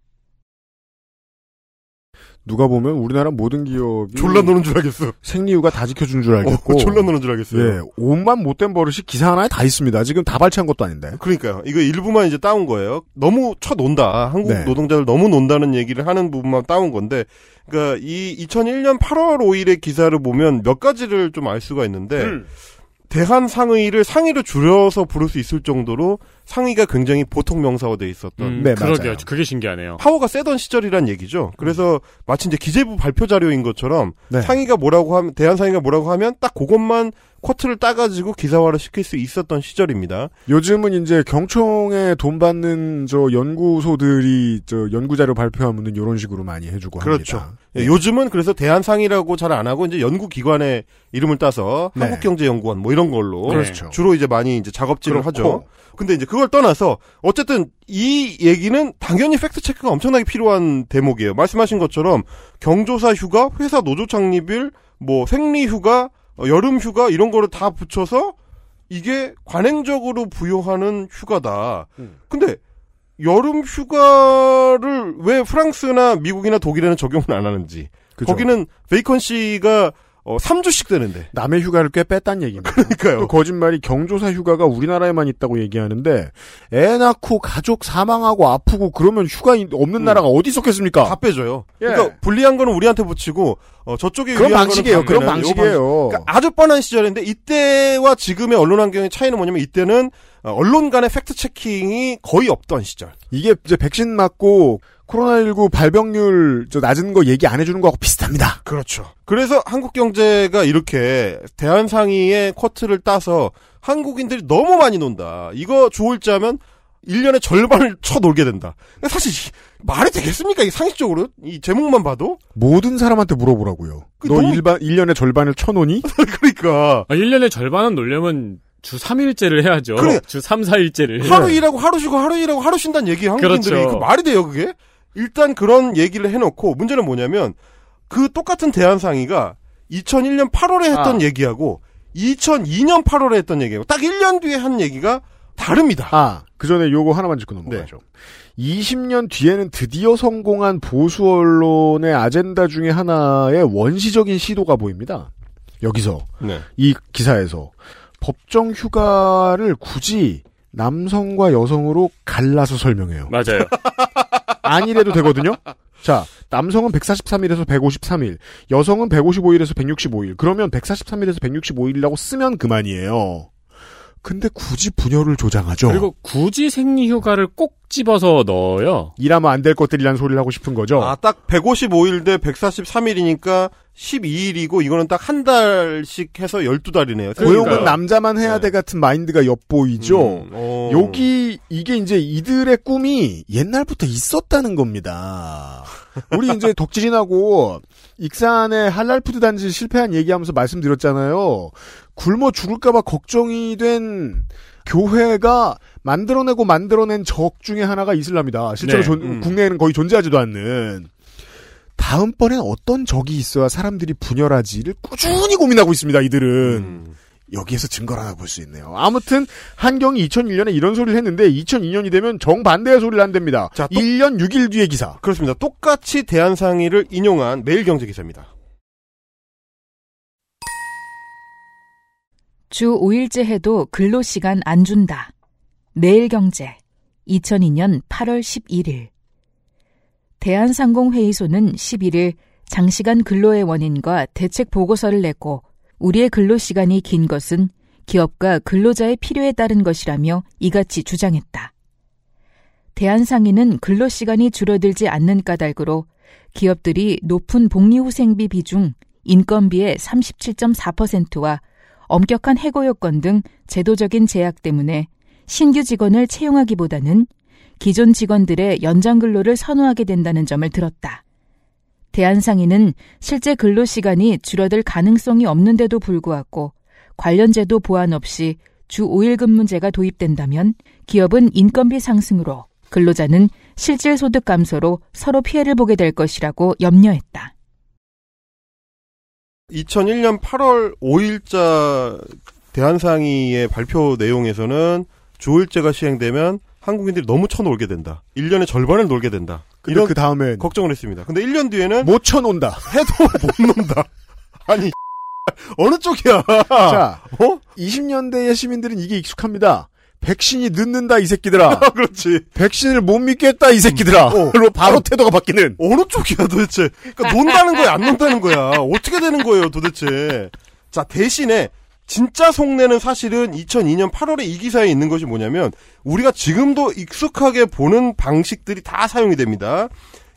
누가 보면 우리나라 모든 기업이 졸라 노는 줄 알겠어. 생리휴가 다 지켜준 줄 알겠고 어, 졸라 노는 줄 알겠어요. 예, 온만 못된 버릇이 기사 하나에 다 있습니다. 지금 다 발췌한 것도 아닌데. 그러니까요. 이거 일부만 이제 따온 거예요. 너무 쳐 논다. 한국 네. 노동자들 너무 논다는 얘기를 하는 부분만 따온 건데 그러니까 이 이천일 년 팔월 오일의 기사를 보면 몇 가지를 좀 알 수가 있는데 음. 대한상의를 상의로 줄여서 부를 수 있을 정도로 상의가 굉장히 보통 명사화되어 있었던. 음, 네, 그러게요. 맞아요. 그게 신기하네요. 파워가 세던 시절이란 얘기죠. 그래서 음. 마치 이제 기재부 발표 자료인 것처럼 네. 상의가 뭐라고 하면, 대한상의가 뭐라고 하면 딱 그것만 쿼트를 따가지고 기사화를 시킬 수 있었던 시절입니다. 요즘은 이제 경총에 돈 받는 저 연구소들이 저 연구자료 발표하면은 이런 식으로 많이 해주고 그렇죠. 합니다. 그렇죠. 네. 요즘은 그래서 대한상의라고 잘 안 하고 이제 연구기관의 이름을 따서 네. 한국경제연구원 뭐 이런 걸로 네. 주로 이제 많이 이제 작업질을 그렇고. 하죠. 근데 이제 그걸 떠나서 어쨌든 이 얘기는 당연히 팩트체크가 엄청나게 필요한 대목이에요. 말씀하신 것처럼 경조사 휴가, 회사 노조 창립일, 뭐 생리 휴가, 여름 휴가 이런 거를 다 붙여서 이게 관행적으로 부여하는 휴가다. 음. 근데 여름 휴가를 왜 프랑스나 미국이나 독일에는 적용을 안 하는지. 그죠. 거기는 베이컨시가 어, 삼 주씩 되는데. 남의 휴가를 꽤 뺐단 얘기입니다. 그러니까요. 또 거짓말이 경조사 휴가가 우리나라에만 있다고 얘기하는데, 애 낳고 가족 사망하고 아프고 그러면 휴가 없는 음. 나라가 어디 있었겠습니까? 다 빼줘요. 예. 그러니까 불리한 거는 우리한테 붙이고, 어, 저쪽에 그런 방식이에요. 그런 방식이에요. 방식. 그러니까 아주 뻔한 시절인데, 이때와 지금의 언론 환경의 차이는 뭐냐면, 이때는 언론 간의 팩트체킹이 거의 없던 시절. 이게 이제 백신 맞고 코로나십구 발병률 저 낮은 거 얘기 안 해주는 거하고 비슷합니다. 그렇죠. 그래서 한국경제가 이렇게 대한상의의 커트를 따서 한국인들이 너무 많이 논다. 이거 좋을지 하면 일 년의 절반을 쳐놀게 된다. 사실 말이 되겠습니까? 이 상식적으로? 이 제목만 봐도? 모든 사람한테 물어보라고요. 너 너무... 일반, 일 년의 절반을 쳐노니? 그러니까. 아, 일 년의 절반은 놀려면 주 삼 일째를 해야죠. 그래. 주 삼, 사일째를. 하루 일하고 하루 쉬고 하루 일하고 하루 쉰다는 얘기 한국인들이. 그렇죠. 그 말이 돼요 그게? 일단 그런 얘기를 해놓고 문제는 뭐냐면 그 똑같은 대한상의가 이천일 년 팔월에 했던 아. 얘기하고 이천이 년 팔월에 했던 얘기하고 딱 일 년 뒤에 한 얘기가 다릅니다. 아, 그 전에 요거 하나만 짚고 넘어가죠. 네. 이십 년 뒤에는 드디어 성공한 보수 언론의 아젠다 중에 하나의 원시적인 시도가 보입니다. 여기서 네. 이 기사에서 법정 휴가를 굳이 남성과 여성으로 갈라서 설명해요. 맞아요. 안일해도 되거든요. 자, 남성은 백사십삼 일에서 백오십삼 일, 여성은 백오십오 일에서 백육십오 일. 그러면 백사십삼 일에서 백육십오 일이라고 쓰면 그만이에요. 근데 굳이 분열을 조장하죠. 그리고 굳이 생리휴가를 꼭 집어서 넣어요. 일하면 안 될 것들이란 소리를 하고 싶은 거죠. 아, 딱 백오십오 일 대 백사십삼 일이니까 십이 일이고 이거는 딱 한 달씩 해서 열두 달이네요. 고용은 남자만 해야 돼 같은 마인드가 엿보이죠. 음, 어. 여기 이게 이제 이들의 꿈이 옛날부터 있었다는 겁니다. 우리 이제 덕질인하고 익산의 할랄푸드 단지 실패한 얘기하면서 말씀드렸잖아요. 굶어 죽을까봐 걱정이 된 교회가 만들어내고 만들어낸 적 중에 하나가 이슬람이다. 실제로 네, 존, 음. 국내에는 거의 존재하지도 않는. 다음번엔 어떤 적이 있어야 사람들이 분열하지를 꾸준히 고민하고 있습니다. 이들은. 음. 여기에서 증거를 하나 볼 수 있네요. 아무튼 한경이 이천일 년에 이런 소리를 했는데 이천이 년이 되면 정반대의 소리를 한답니다. 자, 또, 일 년 육 일 뒤의 기사. 그렇습니다. 똑같이 대한상의를 인용한 매일경제 기사입니다. 주 오 일째 해도 근로시간 안 준다. 매일경제 이천이 년 팔월 십일 일. 대한상공회의소는 십일 일 장시간 근로의 원인과 대책 보고서를 냈고 우리의 근로시간이 긴 것은 기업과 근로자의 필요에 따른 것이라며 이같이 주장했다. 대한상의는 근로시간이 줄어들지 않는 까닭으로 기업들이 높은 복리후생비 비중, 인건비의 삼십칠 점 사 퍼센트와 엄격한 해고 요건 등 제도적인 제약 때문에 신규 직원을 채용하기보다는 기존 직원들의 연장 근로를 선호하게 된다는 점을 들었다. 대한상의는 실제 근로시간이 줄어들 가능성이 없는데도 불구하고 관련 제도 보완 없이 주 오 일 근무제가 도입된다면 기업은 인건비 상승으로 근로자는 실질 소득 감소로 서로 피해를 보게 될 것이라고 염려했다. 이천일 년 팔월 오 일자 대한상의의 발표 내용에서는 조일제가 시행되면 한국인들이 너무 쳐놀게 된다. 일 년의 절반을 놀게 된다. 이런 그 다음에 걱정을 했습니다. 근데 일 년 뒤에는 못 쳐논다. 해도 못 논다. 아니 어느 쪽이야. 자, 어? 이십 년대의 시민들은 이게 익숙합니다. 백신이 늦는다 이 새끼들아. 그렇지. 백신을 못 믿겠다 이 새끼들아. 음, 어. 바로 태도가 바뀌는. 어느 쪽이야 도대체. 그러니까 논다는 거야 안 논다는 거야. 어떻게 되는 거예요 도대체. 자, 대신에 진짜 속내는 사실은 이천이 년 팔월에 이 기사에 있는 것이 뭐냐면 우리가 지금도 익숙하게 보는 방식들이 다 사용이 됩니다.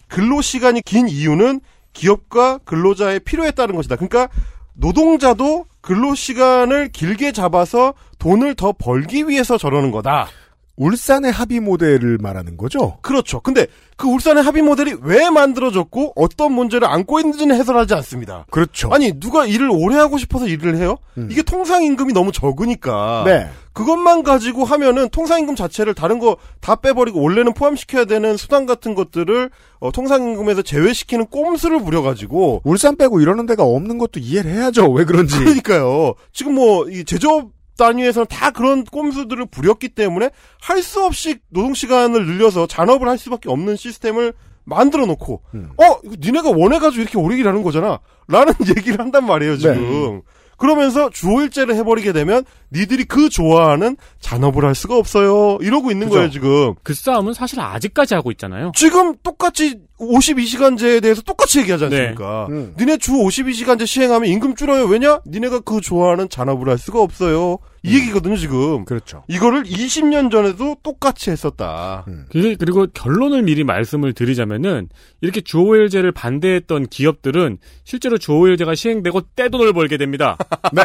근로시간이 긴 이유는 기업과 근로자의 필요에 따른 것이다. 그러니까 노동자도 근로시간을 길게 잡아서 돈을 더 벌기 위해서 저러는 거다. 울산의 합의 모델을 말하는 거죠? 그렇죠. 근데 그 울산의 합의 모델이 왜 만들어졌고 어떤 문제를 안고 있는지는 해설하지 않습니다. 그렇죠. 아니 누가 일을 오래 하고 싶어서 일을 해요? 음. 이게 통상임금이 너무 적으니까. 네. 그것만 가지고 하면은 통상임금 자체를 다른 거 다 빼버리고 원래는 포함시켜야 되는 수당 같은 것들을 어, 통상임금에서 제외시키는 꼼수를 부려가지고. 울산 빼고 이러는 데가 없는 것도 이해를 해야죠. 왜 그런지. 그러니까요. 지금 뭐 이 제조업 단위에서는 다 그런 꼼수들을 부렸기 때문에 할 수 없이 노동시간을 늘려서 잔업을 할 수밖에 없는 시스템을 만들어 놓고 음. 어? 니네가 원해가지고 이렇게 오래 일하는 거잖아 라는 얘기를 한단 말이에요 지금. 네. 그러면서 주 오 일제를 해버리게 되면 니들이 그 좋아하는 잔업을 할 수가 없어요 이러고 있는 그죠? 거예요 지금. 그 싸움은 사실 아직까지 하고 있잖아요. 지금 똑같이 오십이 시간제에 대해서 똑같이 얘기하지 않습니까? 네. 음. 니네 주 오십이 시간제 시행하면 임금 줄어요. 왜냐? 니네가 그 좋아하는 잔업을 할 수가 없어요. 이 음. 얘기거든요, 지금. 그렇죠. 이거를 이십 년 전에도 똑같이 했었다. 음. 그리고 결론을 미리 말씀을 드리자면은, 이렇게 주 오 일제를 반대했던 기업들은 실제로 주 오 일제가 시행되고 떼돈을 벌게 됩니다. 네.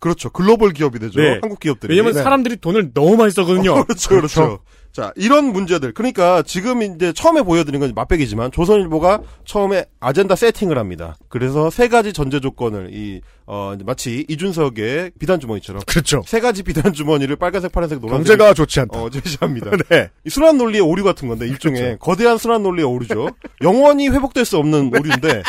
그렇죠. 글로벌 기업이 되죠. 네. 한국 기업들이. 왜냐면 네. 사람들이 돈을 너무 많이 쓰거든요. 어, 그렇죠, 그렇죠. 그렇죠. 자, 이런 문제들. 그러니까 지금 이제 처음에 보여드린 건 맛배기지만 조선일보가 처음에 아젠다 세팅을 합니다. 그래서 세 가지 전제 조건을 이 어 마치 이준석의 비단 주머니처럼 그렇죠. 세 가지 비단 주머니를 빨간색, 파란색, 노란색 경제가 좋지 않다. 어, 제시합니다. 네. 이 순환 논리의 오류 같은 건데 일종의 그렇죠. 거대한 순환 논리의 오류죠. 영원히 회복될 수 없는 오류인데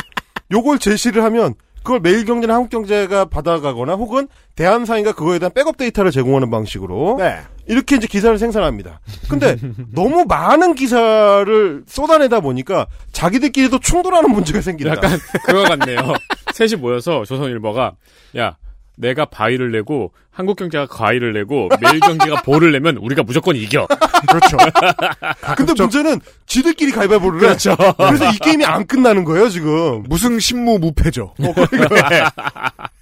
요걸 제시를 하면 그걸 매일경제나 한국경제가 받아가거나 혹은 대한상인가 그거에 대한 백업 데이터를 제공하는 방식으로 네. 이렇게 이제 기사를 생산합니다. 근데 너무 많은 기사를 쏟아내다 보니까 자기들끼리도 충돌하는 문제가 생긴다. 약간 그거 같네요. 셋이 모여서 조선일보가 야 내가 바위를 내고 한국경제가 과일을 내고 매일경제가 보를 내면 우리가 무조건 이겨. 그렇죠. 근데 문제는 지들끼리 가위바위보를 해. 그렇죠. 그래서 이 게임이 안 끝나는 거예요 지금. 무승 신무 무패죠. 어, 그러니까. 네.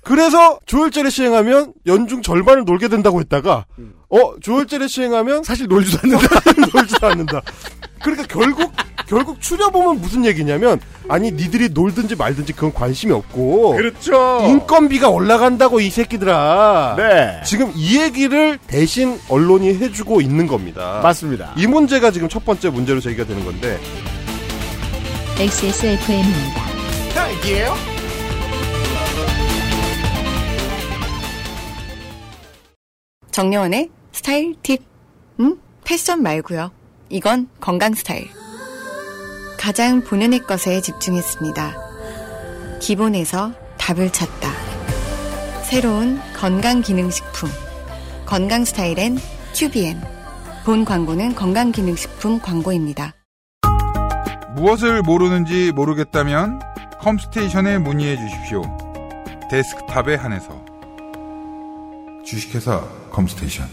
그래서 조월제를 시행하면 연중 절반을 놀게 된다고 했다가 어 조월제를 시행하면 사실 놀지도 않는다. 놀지도 않는다. 그러니까 결국 결국 추려보면 무슨 얘기냐면 아니 니들이 놀든지 말든지 그건 관심이 없고 그렇죠. 인건비가 올라간다고 이 새끼들아. 네. 지금 이 얘기를 대신 언론이 해주고 있는 겁니다. 맞습니다. 이 문제가 지금 첫 번째 문제로 제기가 되는 건데 엑스에스에프엠입니다. 이게요? 정려원의 스타일 팁. 음? 패션 말고요. 이건 건강 스타일. 가장 본연의 것에 집중했습니다. 기본에서 답을 찾다. 새로운 건강기능식품. 건강스타일엔 큐비엔. 본 광고는 건강기능식품 광고입니다. 무엇을 모르는지 모르겠다면 컴스테이션에 문의해 주십시오. 데스크탑에 한해서. 주식회사 컴스테이션.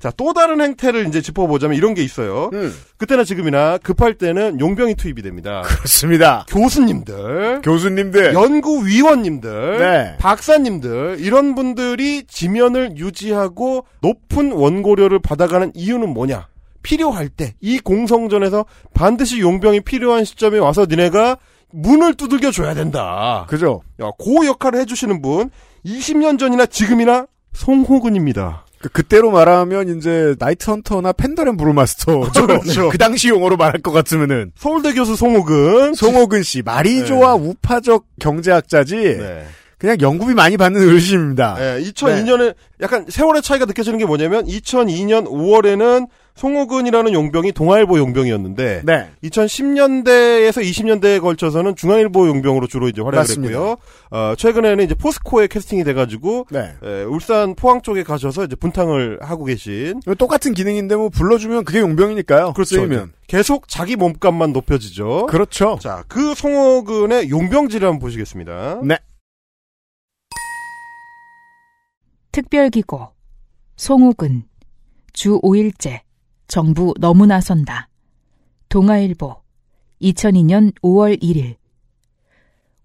자, 또 다른 행태를 이제 짚어보자면 이런 게 있어요. 음. 그때나 지금이나 급할 때는 용병이 투입이 됩니다. 그렇습니다. 교수님들. 교수님들. 연구위원님들. 네. 박사님들. 이런 분들이 지면을 유지하고 높은 원고료를 받아가는 이유는 뭐냐. 필요할 때, 이 공성전에서 반드시 용병이 필요한 시점에 와서 니네가 문을 두들겨줘야 된다. 그죠. 야, 그 역할을 해주시는 분, 이십 년 전이나 지금이나 송호근입니다. 그, 그때로 말하면, 이제, 나이트헌터나 펜더랜 브루마스터. 그렇죠. 그 당시 용어로 말할 것 같으면은. 서울대 교수 송호근. 송호근 씨. 말이 좋아 네. 우파적 경제학자지. 네. 그냥 연구비 많이 받는 의심입니다. 네. 이천이 년에, 네. 약간 세월의 차이가 느껴지는 게 뭐냐면, 이천이 년 오월에는 송호근이라는 용병이 동아일보 용병이었는데, 네. 이천십 년대에서 이십 년대에 걸쳐서는 중앙일보 용병으로 주로 이제 활약을 맞습니다. 했고요. 어, 최근에는 이제 포스코에 캐스팅이 돼가지고, 네. 에, 울산 포항 쪽에 가셔서 이제 분탕을 하고 계신. 똑같은 기능인데 뭐 불러주면 그게 용병이니까요. 그렇죠. 계속 자기 몸값만 높여지죠. 그렇죠. 자, 그 송호근의 용병지를 한번 보시겠습니다. 네. 특별기고, 송호근, 주 오 일제. 정부 너무나 선다. 동아일보 이천이 년 오월 일일.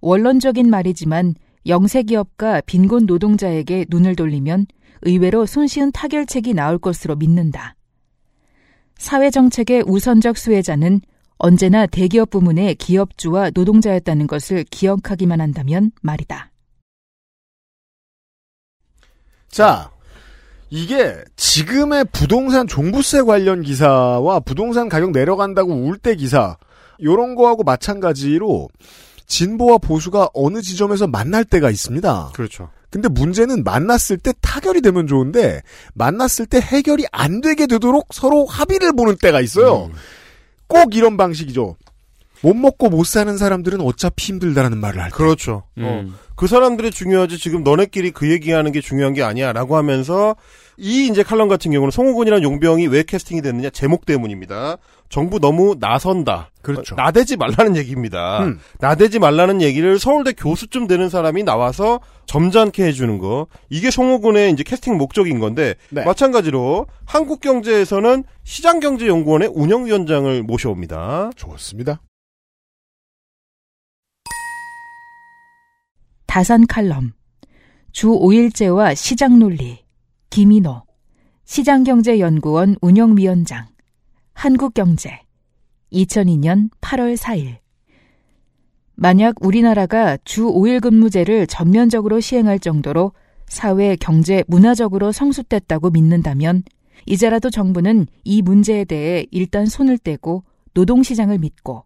원론적인 말이지만 영세기업과 빈곤 노동자에게 눈을 돌리면 의외로 손쉬운 타결책이 나올 것으로 믿는다. 사회정책의 우선적 수혜자는 언제나 대기업 부문의 기업주와 노동자였다는 것을 기억하기만 한다면 말이다. 자. 이게 지금의 부동산 종부세 관련 기사와 부동산 가격 내려간다고 울 때 기사 이런 거하고 마찬가지로 진보와 보수가 어느 지점에서 만날 때가 있습니다. 그렇죠. 근데 문제는 만났을 때 타결이 되면 좋은데 만났을 때 해결이 안 되게 되도록 서로 합의를 보는 때가 있어요. 음. 꼭 이런 방식이죠. 못 먹고 못 사는 사람들은 어차피 힘들다라는 말을 할 때. 그렇죠. 음. 어. 그 사람들이 중요하지 지금 너네끼리 그 얘기하는 게 중요한 게 아니야 라고 하면서 이 이제 칼럼 같은 경우는 송호근이라는 용병이 왜 캐스팅이 됐느냐 제목 때문입니다. 정부 너무 나선다. 그렇죠. 나대지 말라는 얘기입니다. 음. 나대지 말라는 얘기를 서울대 교수쯤 되는 사람이 나와서 점잖게 해주는 거. 이게 송호근의 이제 캐스팅 목적인 건데 네. 마찬가지로 한국경제에서는 시장경제연구원의 운영위원장을 모셔옵니다. 좋습니다. 다산 칼럼 주 오 일째와 시장논리 김인호 시장경제연구원 운영위원장 한국경제 이천이년 팔월 사일 만약 우리나라가 주 오 일 근무제를 전면적으로 시행할 정도로 사회, 경제, 문화적으로 성숙됐다고 믿는다면 이제라도 정부는 이 문제에 대해 일단 손을 떼고 노동시장을 믿고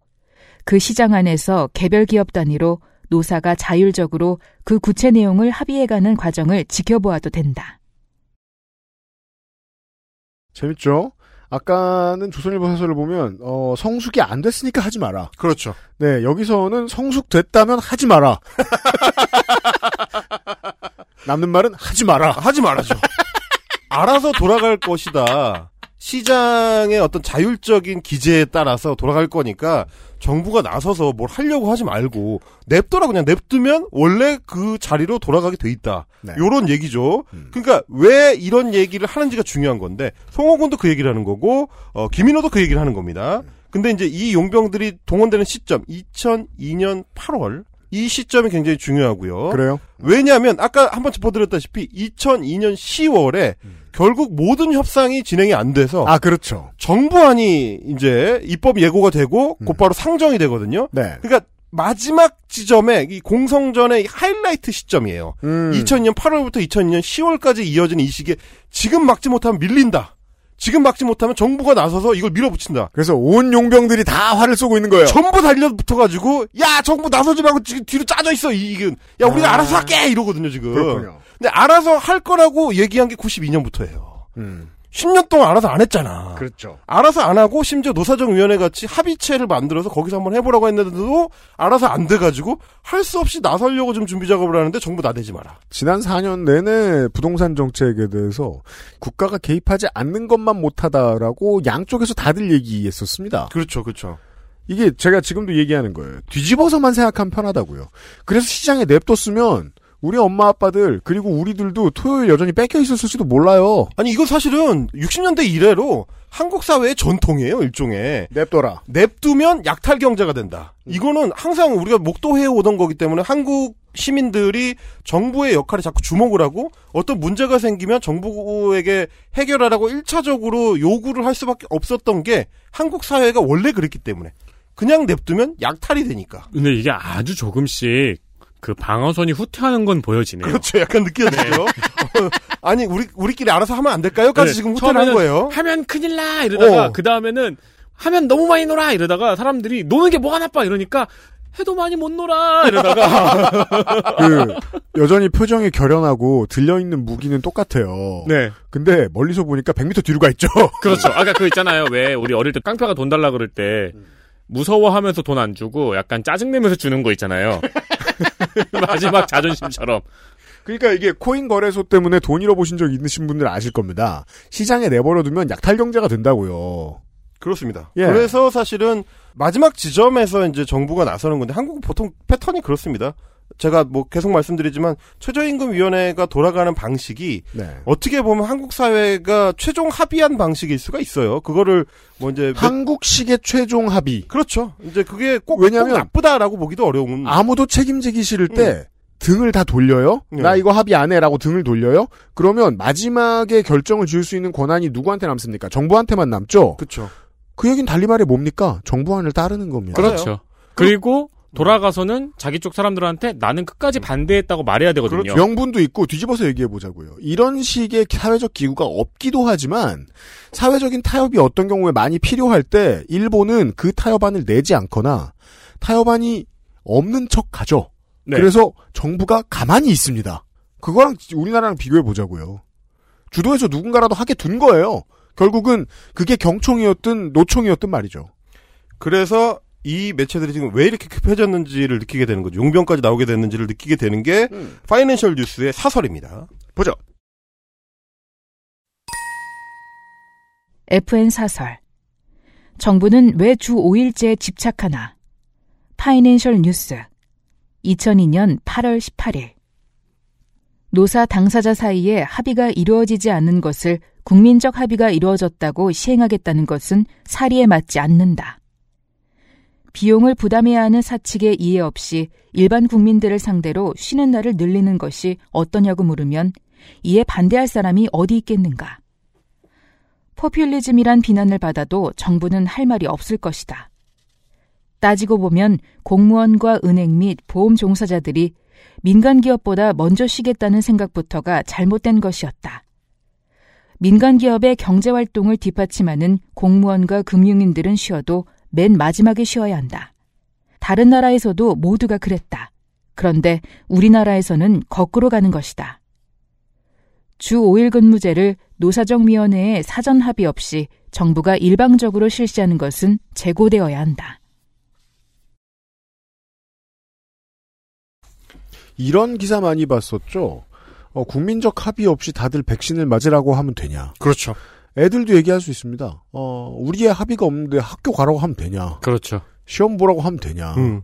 그 시장 안에서 개별 기업 단위로 노사가 자율적으로 그 구체 내용을 합의해가는 과정을 지켜보아도 된다. 재밌죠? 아까는 조선일보 사설을 보면 어, 성숙이 안 됐으니까 하지 마라. 그렇죠. 네, 여기서는 성숙됐다면 하지 마라. 남는 말은 하지 마라. 하지 말아죠. 알아서 돌아갈 것이다. 시장의 어떤 자율적인 기제에 따라서 돌아갈 거니까 정부가 나서서 뭘 하려고 하지 말고 냅둬라. 그냥 냅두면 원래 그 자리로 돌아가게 돼 있다. 네. 요런 얘기죠. 음. 그러니까 왜 이런 얘기를 하는지가 중요한 건데 송호근도 그 얘기를 하는 거고 어, 김인호도 그 얘기를 하는 겁니다. 음. 근데 이제 이 용병들이 동원되는 시점 이천이년 팔월 이 시점이 굉장히 중요하고요. 그래요? 왜냐하면 아까 한번 짚어드렸다시피 이천이년 시월에 음. 결국 모든 협상이 진행이 안 돼서 아 그렇죠. 정부안이 이제 입법 예고가 되고 음. 곧바로 상정이 되거든요. 네. 그러니까 마지막 지점에 이 공성전의 하이라이트 시점이에요. 음. 이천이년 팔월부터 이천이년 시월까지 이어지는 이 시기에 지금 막지 못하면 밀린다. 지금 막지 못하면 정부가 나서서 이걸 밀어붙인다. 그래서 온 용병들이 다 화를 쏘고 있는 거예요. 전부 달려붙어가지고 야 정부 나서지 말고 지금 뒤로 짜져 있어 이건. 야 우리가 아. 알아서 할게 이러거든요 지금. 그렇군요. 근데 알아서 할 거라고 얘기한 게 구십이년부터예요. 음. 십 년 동안 알아서 안 했잖아. 그렇죠. 알아서 안 하고 심지어 노사정위원회 같이 합의체를 만들어서 거기서 한번 해보라고 했는데도 알아서 안 돼가지고 할 수 없이 나서려고 좀 준비 작업을 하는데 정부 나대지 마라. 지난 사 년 내내 부동산 정책에 대해서 국가가 개입하지 않는 것만 못하다라고 양쪽에서 다들 얘기했었습니다. 그렇죠. 그렇죠. 이게 제가 지금도 얘기하는 거예요. 뒤집어서만 생각하면 편하다고요. 그래서 시장에 냅뒀으면 우리 엄마 아빠들 그리고 우리들도 토요일 여전히 뺏겨 있었을지도 몰라요. 아니 이건 사실은 육십년대 이래로 한국 사회의 전통이에요. 일종의. 냅둬라. 냅두면 약탈 경제가 된다. 음. 이거는 항상 우리가 목도해오던 거기 때문에 한국 시민들이 정부의 역할에 자꾸 주목을 하고 어떤 문제가 생기면 정부에게 해결하라고 일차적으로 요구를 할 수밖에 없었던 게 한국 사회가 원래 그랬기 때문에. 그냥 냅두면 약탈이 되니까. 근데 이게 아주 조금씩 그 방어선이 후퇴하는 건 보여지네요. 그렇죠. 약간 느껴지죠. 네. 아니 우리 우리끼리 알아서 하면 안 될까요?까지 네. 지금 후퇴를 한 거예요. 하면 큰일 나 이러다가 그 다음에는 하면 너무 많이 놀아 이러다가 사람들이 노는 게 뭐가 나빠 이러니까 해도 많이 못 놀아 이러다가 그 여전히 표정이 결연하고 들려 있는 무기는 똑같아요. 네. 근데 멀리서 보니까 백 미터 뒤로 가 있죠. 그렇죠. 아까 그 있잖아요. 왜 우리 어릴 때 깡패가 돈 달라 그럴 때 무서워하면서 돈 안 주고 약간 짜증 내면서 주는 거 있잖아요. 마지막 자존심처럼. 그러니까 이게 코인 거래소 때문에 돈 잃어보신 적 있으신 분들 아실 겁니다. 시장에 내버려두면 약탈 경제가 된다고요. 그렇습니다. 예. 그래서 사실은 마지막 지점에서 이제 정부가 나서는 건데 한국은 보통 패턴이 그렇습니다. 제가 뭐 계속 말씀드리지만 최저임금위원회가 돌아가는 방식이 네. 어떻게 보면 한국 사회가 최종 합의한 방식일 수가 있어요. 그거를 뭐 이제 한국식의 최종 합의. 그렇죠. 이제 그게 꼭, 왜냐하면 꼭 나쁘다라고 보기도 어려운. 아무도 책임지기 싫을 때 음. 등을 다 돌려요. 음. 나 이거 합의 안 해라고 등을 돌려요. 그러면 마지막에 결정을 지을 수 있는 권한이 누구한테 남습니까? 정부한테만 남죠. 그렇죠. 그 얘기는 달리 말해 뭡니까? 정부안을 따르는 겁니다. 그렇죠. 그리고 돌아가서는 자기 쪽 사람들한테 나는 끝까지 반대했다고 말해야 되거든요. 그렇죠. 명분도 있고 뒤집어서 얘기해보자고요. 이런 식의 사회적 기구가 없기도 하지만 사회적인 타협이 어떤 경우에 많이 필요할 때 일본은 그 타협안을 내지 않거나 타협안이 없는 척 가죠. 네. 그래서 정부가 가만히 있습니다. 그거랑 우리나라랑 비교해보자고요. 주도해서 누군가라도 하게 둔 거예요. 결국은 그게 경총이었든 노총이었든 말이죠. 그래서 이 매체들이 지금 왜 이렇게 급해졌는지를 느끼게 되는 거죠. 용병까지 나오게 됐는지를 느끼게 되는 게 음. 파이낸셜 뉴스의 사설입니다. 보죠. 에프엔 사설 정부는 왜 주 오 일제에 집착하나? 파이낸셜 뉴스 이천이년 팔월 십팔일. 노사 당사자 사이에 합의가 이루어지지 않는 것을 국민적 합의가 이루어졌다고 시행하겠다는 것은 사리에 맞지 않는다. 비용을 부담해야 하는 사측의 이해 없이 일반 국민들을 상대로 쉬는 날을 늘리는 것이 어떠냐고 물으면 이에 반대할 사람이 어디 있겠는가. 포퓰리즘이란 비난을 받아도 정부는 할 말이 없을 것이다. 따지고 보면 공무원과 은행 및 보험 종사자들이 민간기업보다 먼저 쉬겠다는 생각부터가 잘못된 것이었다. 민간기업의 경제활동을 뒷받침하는 공무원과 금융인들은 쉬어도 맨 마지막에 쉬어야 한다. 다른 나라에서도 모두가 그랬다. 그런데 우리나라에서는 거꾸로 가는 것이다. 주 오 일 근무제를 노사정위원회의 사전 합의 없이 정부가 일방적으로 실시하는 것은 재고되어야 한다. 이런 기사 많이 봤었죠. 어, 국민적 합의 없이 다들 백신을 맞으라고 하면 되냐. 그렇죠. 애들도 얘기할 수 있습니다. 어, 우리의 합의가 없는데 학교 가라고 하면 되냐. 그렇죠. 시험 보라고 하면 되냐. 음.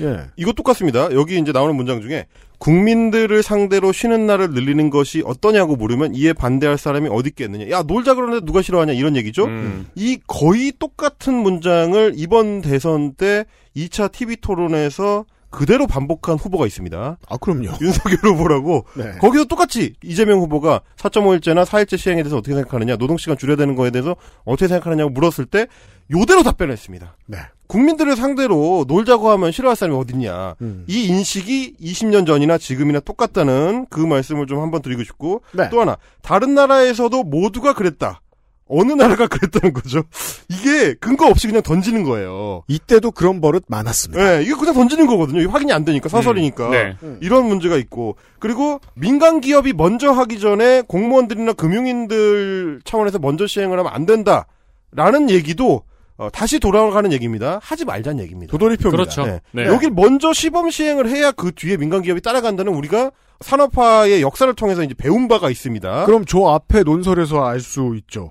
예. 이거 똑같습니다. 여기 이제 나오는 문장 중에 국민들을 상대로 쉬는 날을 늘리는 것이 어떠냐고 물으면 이에 반대할 사람이 어디 있겠느냐. 야, 놀자 그러는데 누가 싫어하냐 이런 얘기죠. 음. 이 거의 똑같은 문장을 이번 대선 때 이 차 티비 토론에서 그대로 반복한 후보가 있습니다. 아, 그럼요. 윤석열 후보라고. 네. 거기서 똑같이 이재명 후보가 사 점 오 일제나 사 일제 시행에 대해서 어떻게 생각하느냐, 노동시간 줄여야 되는 거에 대해서 어떻게 생각하느냐고 물었을 때 요대로 답변을 했습니다. 네. 국민들을 상대로 놀자고 하면 싫어할 사람이 어딨냐. 음. 이 인식이 이십 년 전이나 지금이나 똑같다는 그 말씀을 좀 한번 드리고 싶고. 네. 또 하나, 다른 나라에서도 모두가 그랬다. 어느 나라가 그랬다는 거죠. 이게 근거 없이 그냥 던지는 거예요. 이때도 그런 버릇 많았습니다. 네, 이거 그냥 던지는 거거든요. 확인이 안 되니까, 사설이니까. 음, 네. 이런 문제가 있고, 그리고 민간 기업이 먼저 하기 전에 공무원들이나 금융인들 차원에서 먼저 시행을 하면 안 된다라는 얘기도 어, 다시 돌아가는 얘기입니다. 하지 말자는 얘기입니다. 도돌이표입니다. 그렇죠. 네. 네. 여길 먼저 시범 시행을 해야 그 뒤에 민간 기업이 따라간다는 우리가 산업화의 역사를 통해서 이제 배운 바가 있습니다. 그럼 저 앞에 논설에서 알 수 있죠.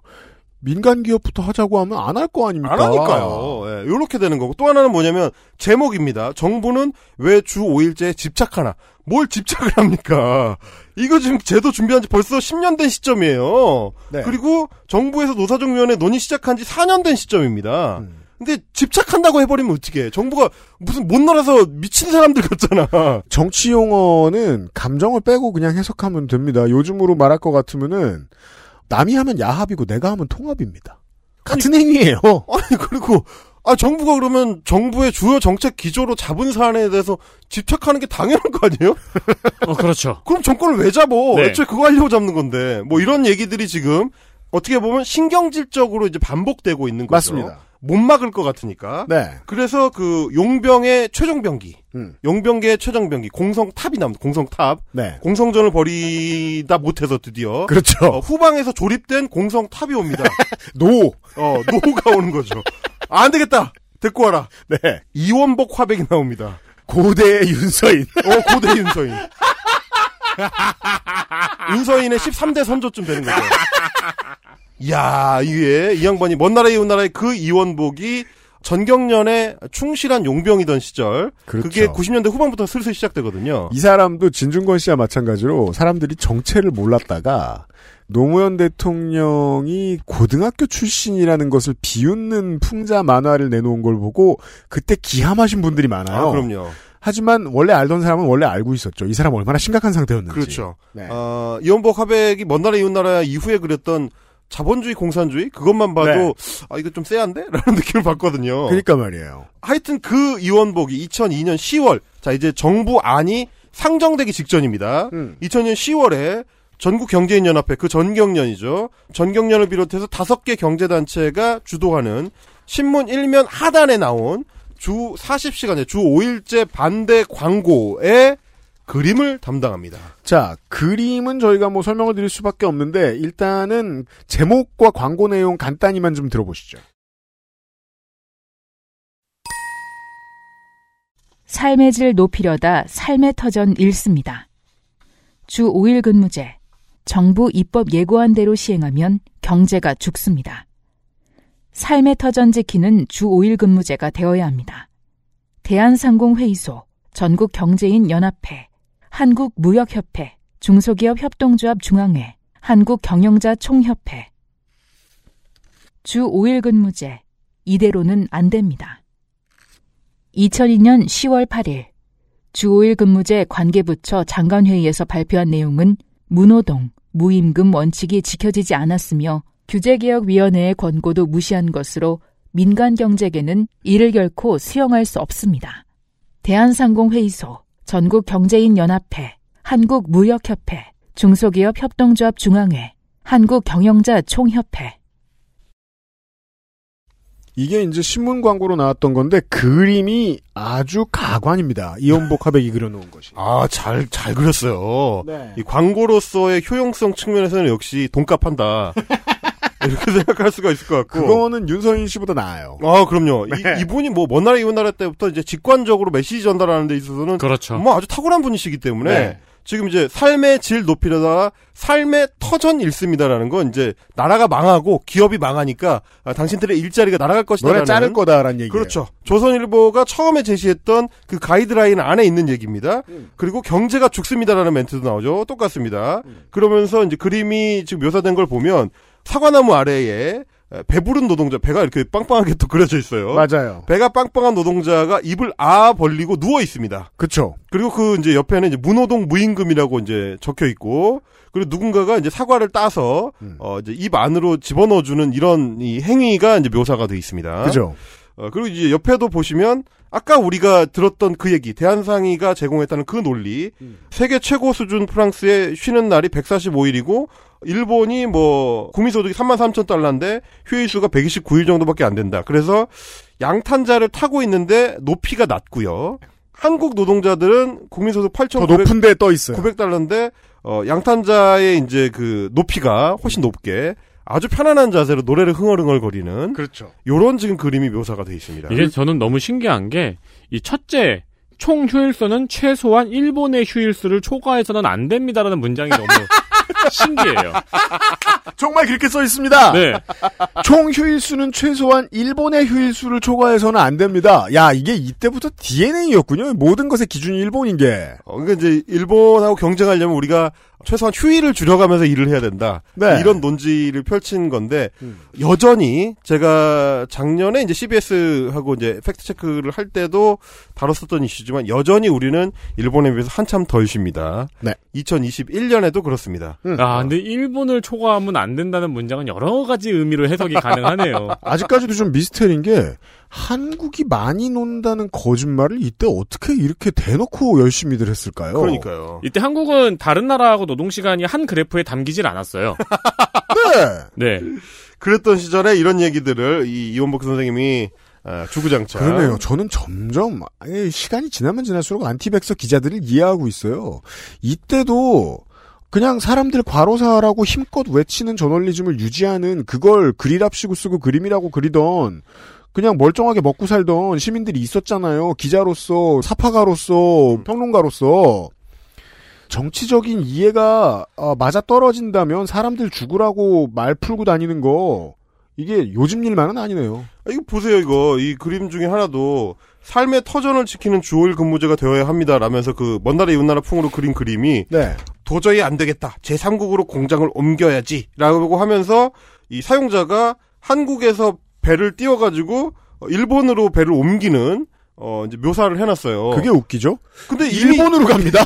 민간 기업부터 하자고 하면 안 할 거 아닙니까? 안 하니까요. 예, 요렇게 되는 거고. 또 하나는 뭐냐면 제목입니다. 정부는 왜 주 오 일제에 집착하나? 뭘 집착을 합니까? 이거 지금 제도 준비한 지 벌써 십 년 된 시점이에요. 네. 그리고 정부에서 노사정위원회 논의 시작한 지 사 년 된 시점입니다. 음. 근데 집착한다고 해버리면 어떻게 해? 정부가 무슨 못 놀아서 미친 사람들 같잖아. 정치 용어는 감정을 빼고 그냥 해석하면 됩니다. 요즘으로 말할 것 같으면은 남이 하면 야합이고 내가 하면 통합입니다. 같은 아니, 행위예요. 아니 그리고 아 정부가 그러면 정부의 주요 정책 기조로 잡은 사안에 대해서 집착하는 게 당연한 거 아니에요? 어 그렇죠. 그럼 정권을 왜 잡어? 네. 애초에 그거 하려고 잡는 건데 뭐 이런 얘기들이 지금 어떻게 보면 신경질적으로 이제 반복되고 있는 거죠. 맞습니다. 못 막을 것 같으니까. 네. 그래서 그 용병의 최종병기, 음. 용병계의 최종병기, 공성탑이 나옵니다. 공성탑. 네. 공성전을 벌이다 못해서 드디어. 그렇죠. 어, 후방에서 조립된 공성탑이 옵니다. 노. 어, 노가 오는 거죠. 안 되겠다. 데리고 와라. 네. 이원복 화백이 나옵니다. 고대의 윤서인. 어, 고대의 윤서인. 윤서인의 십삼 대 선조쯤 되는 거죠. 이야, 이게 이 양반이 먼 나라의 온 나라의 그 이원복이 전경련의 충실한 용병이던 시절. 그렇죠. 그게 구십 년대 후반부터 슬슬 시작되거든요. 이 사람도 진중권 씨와 마찬가지로 사람들이 정체를 몰랐다가 노무현 대통령이 고등학교 출신이라는 것을 비웃는 풍자 만화를 내놓은 걸 보고 그때 기함하신 분들이 많아요. 아, 그럼요. 하지만 원래 알던 사람은 원래 알고 있었죠. 이 사람 얼마나 심각한 상태였는지. 그렇죠. 네. 어, 이원복 화백이 먼 나라 이웃 나라 이후에 그렸던 자본주의, 공산주의? 그것만 봐도 네. 아 이거 좀 쎄한데? 라는 느낌을 받거든요. 그러니까 말이에요. 하여튼 그 이원복이 이천이년 시월 자 이제 정부 안이 상정되기 직전입니다. 음. 이천년 시월에 전국경제인연합회, 그 전경련이죠. 전경련을 비롯해서 다섯 개 경제단체가 주도하는 신문 일면 하단에 나온 주 사십 시간에 주 오 일제 반대 광고에 그림을 담당합니다. 자, 그림은 저희가 뭐 설명을 드릴 수밖에 없는데 일단은 제목과 광고 내용 간단히만 좀 들어보시죠. 삶의 질 높이려다 삶의 터전 읽습니다. 주 오 일 근무제. 정부 입법 예고한 대로 시행하면 경제가 죽습니다. 삶의 터전 지키는 주 오 일 근무제가 되어야 합니다. 대한상공회의소, 전국경제인연합회, 한국무역협회, 중소기업협동조합중앙회, 한국경영자총협회. 주 오 일 근무제, 이대로는 안 됩니다. 이천이 년 시월 팔일, 주 오 일 근무제 관계부처 장관회의에서 발표한 내용은 무노동, 무임금 원칙이 지켜지지 않았으며 규제개혁위원회의 권고도 무시한 것으로 민간경제계는 이를 결코 수용할 수 없습니다. 대한상공회의소, 전국경제인연합회, 한국무역협회, 중소기업협동조합중앙회, 한국경영자총협회. 이게 이제 신문 광고로 나왔던 건데 그림이 아주 가관입니다. 이연복 화백이 그려놓은 것이. 아, 잘, 잘 그렸어요. 네. 이 광고로서의 효용성 측면에서는 역시 돈값한다. 이렇게 생각할 수가 있을 것 같고. 그거는 윤서인 씨보다 나아요. 아, 그럼요. 네. 이, 이분이 뭐 먼 나라 이웃 나라 때부터 이제 직관적으로 메시지 전달하는 데 있어서는 그렇죠. 뭐 아주 탁월한 분이시기 때문에. 네. 지금 이제 삶의 질 높이려다가 삶의 터전 일습니다라는 건 이제 나라가 망하고 기업이 망하니까 아, 당신들의 일자리가 날아갈 것이다. 너네 자를 거다라는 얘기예요. 그렇죠. 조선일보가 처음에 제시했던 그 가이드라인 안에 있는 얘기입니다. 음. 그리고 경제가 죽습니다라는 멘트도 나오죠. 똑같습니다. 음. 그러면서 이제 그림이 지금 묘사된 걸 보면 사과나무 아래에 배부른 노동자, 배가 이렇게 빵빵하게 또 그려져 있어요. 맞아요. 배가 빵빵한 노동자가 입을 아 벌리고 누워 있습니다. 그쵸. 그리고 그 이제 옆에는 이제 무노동 무임금이라고 이제 적혀 있고, 그리고 누군가가 이제 사과를 따서, 음. 어, 이제 입 안으로 집어넣어주는 이런 이 행위가 이제 묘사가 되어 있습니다. 그죠. 어, 그리고 이제 옆에도 보시면, 아까 우리가 들었던 그 얘기, 대한상의가 제공했다는 그 논리, 음. 세계 최고 수준 프랑스의 쉬는 날이 백사십오 일이고, 일본이 뭐 국민소득이 삼만 삼천 달러인데 휴일수가 백이십구 일 정도밖에 안 된다. 그래서 양탄자를 타고 있는데 높이가 낮고요. 한국 노동자들은 국민소득 팔천구백 더 높은 데 떠 있어요. 구백 달러인데 어 양탄자의 이제 그 높이가 훨씬 높게 아주 편안한 자세로 노래를 흥얼흥얼거리는 그렇죠. 요런 지금 그림이 묘사가 돼 있습니다. 이게 저는 너무 신기한 게 이 첫째 총 휴일수는 최소한 일본의 휴일수를 초과해서는 안 됩니다라는 문장이 너무 신기해요. 정말 그렇게 써 있습니다. 네. 총 휴일수는 최소한 일본의 휴일수를 초과해서는 안 됩니다. 야, 이게 이때부터 디엔에이였군요. 모든 것의 기준이 일본인 게. 어, 그러니까 이제 일본하고 경쟁하려면 우리가 최소한 휴일을 줄여가면서 일을 해야 된다. 네. 이런 논지를 펼친 건데 음. 여전히 제가 작년에 이제 씨비에스하고 이제 팩트 체크를 할 때도 다뤘었던 이슈지만 여전히 우리는 일본에 비해서 한참 덜 쉽니다. 네. 이천이십일 년에도 그렇습니다. 음. 아, 근데 일본을 초과하면 안 된다는 문장은 여러 가지 의미로 해석이 가능하네요. 아직까지도 좀 미스터리인 게 한국이 많이 논다는 거짓말을 이때 어떻게 이렇게 대놓고 열심히들 했을까요? 그러니까요. 이때 한국은 다른 나라하고 노동시간이 한 그래프에 담기질 않았어요. 네. 네. 그랬던 시절에 이런 얘기들을 이 이원복 선생님이 아, 주구장창. 그러네요. 저는 점점 아니, 시간이 지나면 지날수록 안티백서 기자들을 이해하고 있어요. 이때도 그냥 사람들 과로사라고 힘껏 외치는 저널리즘을 유지하는 그걸 글이랍시고 쓰고 그림이라고 그리던 그냥 멀쩡하게 먹고 살던 시민들이 있었잖아요. 기자로서, 사파가로서, 음. 평론가로서. 정치적인 이해가 맞아떨어진다면 사람들 죽으라고 말 풀고 다니는 거 이게 요즘 일만은 아니네요. 이거 보세요. 이거 이 그림 중에 하나도 삶의 터전을 지키는 주 오 일 근무제가 되어야 합니다 라면서 그 먼 나라 이웃 나라 풍으로 그린 그림이 네. 도저히 안 되겠다. 제삼국으로 공장을 옮겨야지 라고 하면서 이 사용자가 한국에서 배를 띄워가지고 일본으로 배를 옮기는 어 이제 묘사를 해놨어요. 그게 웃기죠? 근데 일본으로 갑니다.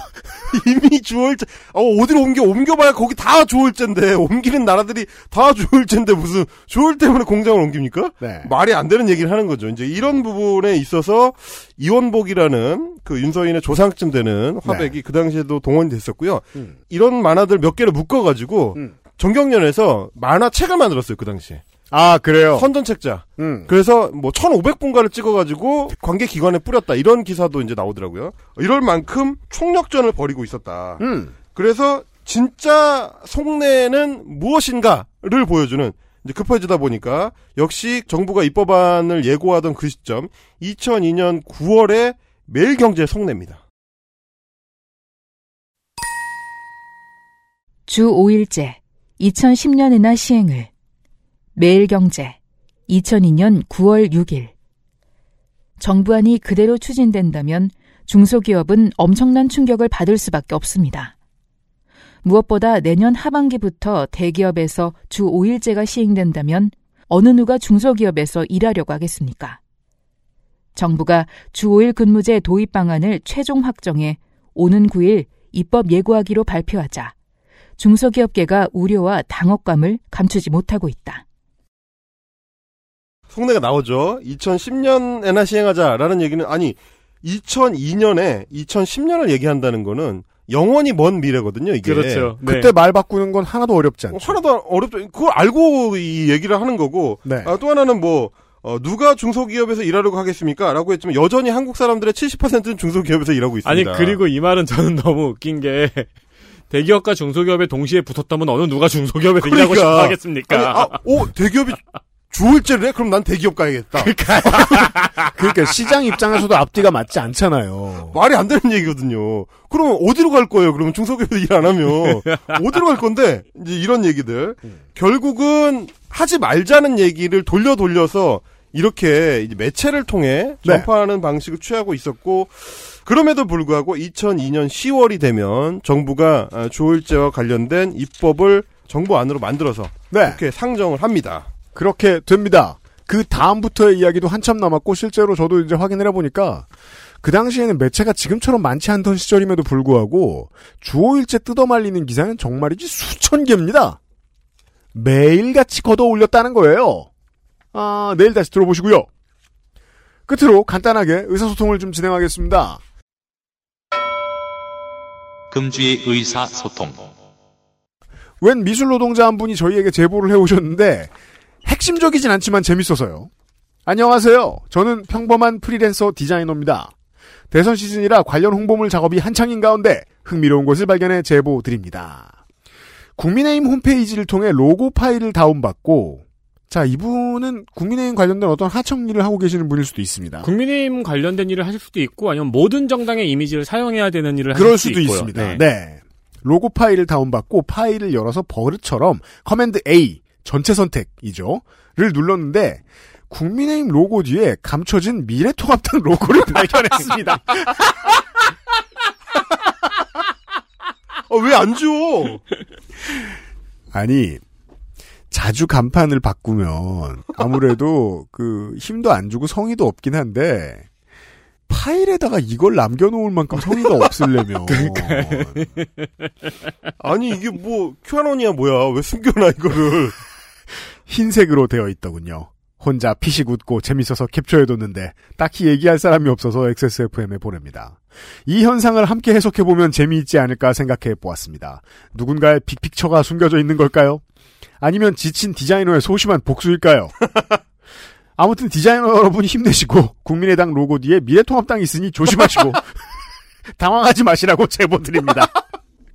이미 주월제 어 어디로 옮겨 옮겨봐야 거기 다 주월제인데 옮기는 나라들이 다 주월제인데 무슨 주월 때문에 공장을 옮깁니까? 네. 말이 안 되는 얘기를 하는 거죠. 이제 이런 부분에 있어서 이원복이라는 그 윤서인의 조상쯤 되는 화백이 네. 그 당시에도 동원이 됐었고요. 음. 이런 만화들 몇 개를 묶어가지고 음. 정경련에서 만화책을 만들었어요. 그 당시에. 아, 그래요? 선전책자. 음. 그래서 뭐 천오백 분가를 찍어가지고 관계기관에 뿌렸다. 이런 기사도 이제 나오더라고요. 이럴 만큼 총력전을 벌이고 있었다. 음. 그래서 진짜 속내는 무엇인가를 보여주는 이제 급해지다 보니까 역시 정부가 입법안을 예고하던 그 시점 이천이 년 구월에 매일경제 속내입니다. 주 오 일제 이천십 년에나 시행을 매일경제 이천이년 구월 육일. 정부안이 그대로 추진된다면 중소기업은 엄청난 충격을 받을 수밖에 없습니다. 무엇보다 내년 하반기부터 대기업에서 주 오일제가 시행된다면 어느 누가 중소기업에서 일하려고 하겠습니까? 정부가 주 오일 근무제 도입 방안을 최종 확정해 오는 구일 입법 예고하기로 발표하자 중소기업계가 우려와 당혹감을 감추지 못하고 있다. 속내가 나오죠. 이천십년에나 시행하자라는 얘기는, 아니 이천이년에 이천십년을 얘기한다는 거는 영원히 먼 미래거든요, 이게. 그렇죠. 네. 그때 말 바꾸는 건 하나도 어렵지 않죠. 어, 하나도 어렵죠. 그걸 알고 이 얘기를 하는 거고. 네. 아, 또 하나는 뭐 어, 누가 중소기업에서 일하려고 하겠습니까? 라고 했지만 여전히 한국 사람들의 칠십 퍼센트는 중소기업에서 일하고 있습니다. 아니, 그리고 이 말은 저는 너무 웃긴 게 대기업과 중소기업에 동시에 붙었다면 어느 누가 중소기업에서 그러니까. 일하고 싶어 하겠습니까? 아니, 아, 오, 대기업이... 주월제를 해? 그럼 난 대기업 가야겠다. 그러니까, 그러니까 시장 입장에서도 앞뒤가 맞지 않잖아요. 말이 안 되는 얘기거든요. 그러면 어디로 갈 거예요? 그러면 중소기업에서 일 안 하면 어디로 갈 건데? 이제 이런 얘기들. 음. 결국은 하지 말자는 얘기를 돌려 돌려서 이렇게 이제 매체를 통해 전파하는 네. 방식을 취하고 있었고, 그럼에도 불구하고 이천이년 시월이 되면 정부가 주월제와 관련된 입법을 정부안으로 만들어서 네. 이렇게 상정을 합니다. 그렇게 됩니다. 그 다음부터의 이야기도 한참 남았고, 실제로 저도 이제 확인을 해보니까 그 당시에는 매체가 지금처럼 많지 않던 시절임에도 불구하고 주오일째 뜯어말리는 기사는 정말이지 수천 개입니다. 매일같이 걷어올렸다는 거예요. 아, 내일 다시 들어보시고요. 끝으로 간단하게 의사소통을 좀 진행하겠습니다. 금주의 의사소통. 웬 미술노동자 한 분이 저희에게 제보를 해오셨는데 핵심적이진 않지만 재밌어서요. 안녕하세요. 저는 평범한 프리랜서 디자이너입니다. 대선 시즌이라 관련 홍보물 작업이 한창인 가운데 흥미로운 것을 발견해 제보드립니다. 국민의힘 홈페이지를 통해 로고 파일을 다운받고, 자, 이분은 국민의힘 관련된 어떤 하청 일을 하고 계시는 분일 수도 있습니다. 국민의힘 관련된 일을 하실 수도 있고, 아니면 모든 정당의 이미지를 사용해야 되는 일을 하실 수도 있고요. 있습니다. 네. 네. 로고 파일을 다운받고 파일을 열어서 버릇처럼 커맨드 A, 전체 선택이죠. 를 눌렀는데 국민의힘 로고 뒤에 감춰진 미래통합당 로고를 발견했습니다. 아, 왜 안 줘? 아니, 자주 간판을 바꾸면 아무래도 그 힘도 안 주고 성의도 없긴 한데 파일에다가 이걸 남겨놓을 만큼 성의가 없으려면. 아니, 이게 뭐 큐아논이야 뭐야. 왜 숨겨놔 이거를. 흰색으로 되어 있더군요. 혼자 피식 웃고 재밌어서 캡처해뒀는데 딱히 얘기할 사람이 없어서 엑스에스에프엠에 보냅니다. 이 현상을 함께 해석해보면 재미있지 않을까 생각해보았습니다. 누군가의 빅픽처가 숨겨져 있는 걸까요? 아니면 지친 디자이너의 소심한 복수일까요? 아무튼 디자이너 여러분 힘내시고 국민의당 로고 뒤에 미래통합당이 있으니 조심하시고 당황하지 마시라고 제보드립니다.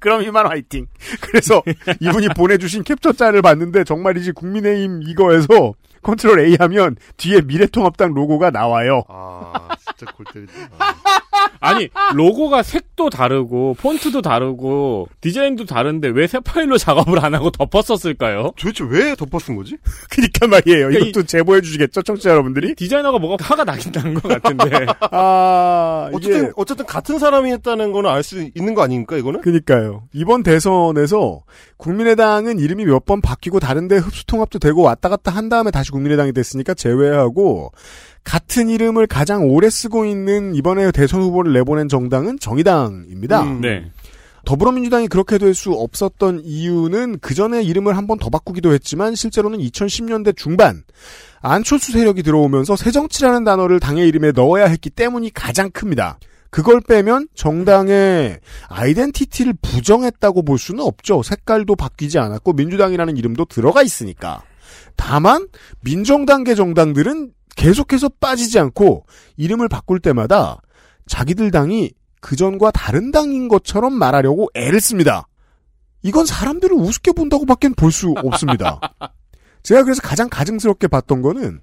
그럼 이만 화이팅. 그래서 이분이 보내주신 캡처짤을 봤는데 정말이지 국민의힘 이거에서 컨트롤 A 하면 뒤에 미래통합당 로고가 나와요. 아, 진짜 골때리다. 아니, 로고가 색도 다르고 폰트도 다르고 디자인도 다른데 왜 새 파일로 작업을 안 하고 덮었었을까요? 도대체 왜 덮었은 거지? 그러니까 말이에요. 그러니까 이것도 이... 제보해 주시겠죠, 청취자 여러분들이? 디자이너가 뭐가 화가 나긴 난 것 같은데. 아, 어쨌든 이게... 어쨌든 같은 사람이 했다는 거는 알 수 있는 거 아닙니까, 이거는? 그러니까요. 이번 대선에서 국민의당은 이름이 몇 번 바뀌고 다른데 흡수통합도 되고 왔다 갔다 한 다음에 다시 국민의당이 됐으니까 제외하고, 같은 이름을 가장 오래 쓰고 있는 이번에 대선 후보를 내보낸 정당은 정의당입니다. 음, 네. 더불어민주당이 그렇게 될 수 없었던 이유는 그전에 이름을 한 번 더 바꾸기도 했지만 실제로는 이천십년대 중반 안철수 세력이 들어오면서 새정치라는 단어를 당의 이름에 넣어야 했기 때문이 가장 큽니다. 그걸 빼면 정당의 아이덴티티를 부정했다고 볼 수는 없죠. 색깔도 바뀌지 않았고 민주당이라는 이름도 들어가 있으니까. 다만 민정당계 정당들은 계속해서 빠지지 않고 이름을 바꿀 때마다 자기들 당이 그전과 다른 당인 것처럼 말하려고 애를 씁니다. 이건 사람들을 우습게 본다고 밖엔 볼 수 없습니다. 제가 그래서 가장 가증스럽게 봤던 거는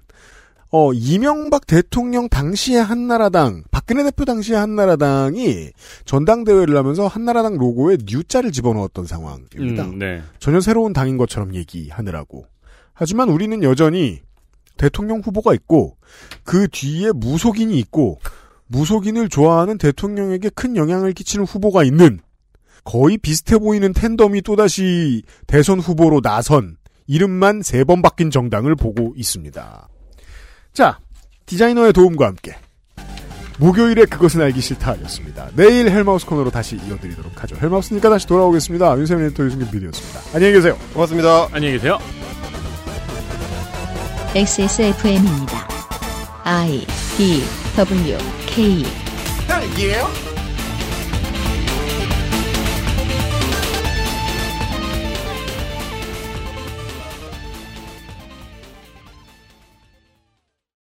어, 이명박 대통령 당시의 한나라당, 박근혜 대표 당시의 한나라당이 전당대회를 하면서 한나라당 로고에 뉴자를 집어넣었던 상황입니다. 음, 네. 전혀 새로운 당인 것처럼 얘기하느라고. 하지만 우리는 여전히 대통령 후보가 있고 그 뒤에 무속인이 있고 무속인을 좋아하는 대통령에게 큰 영향을 끼치는 후보가 있는 거의 비슷해 보이는 텐덤이 또다시 대선 후보로 나선 이름만 세 번 바뀐 정당을 보고 있습니다. 자, 디자이너의 도움과 함께 목요일에 그것은 알기 싫다였습니다. 내일 헬마우스 코너로 다시 이어드리도록 하죠. 헬마우스니까 다시 돌아오겠습니다. 윤세민 에디터, 유승균 피디였습니다. 안녕히 계세요. 고맙습니다. 안녕히 계세요. 엑스에스에프엠입니다. I, D, W, K. 딸기예요?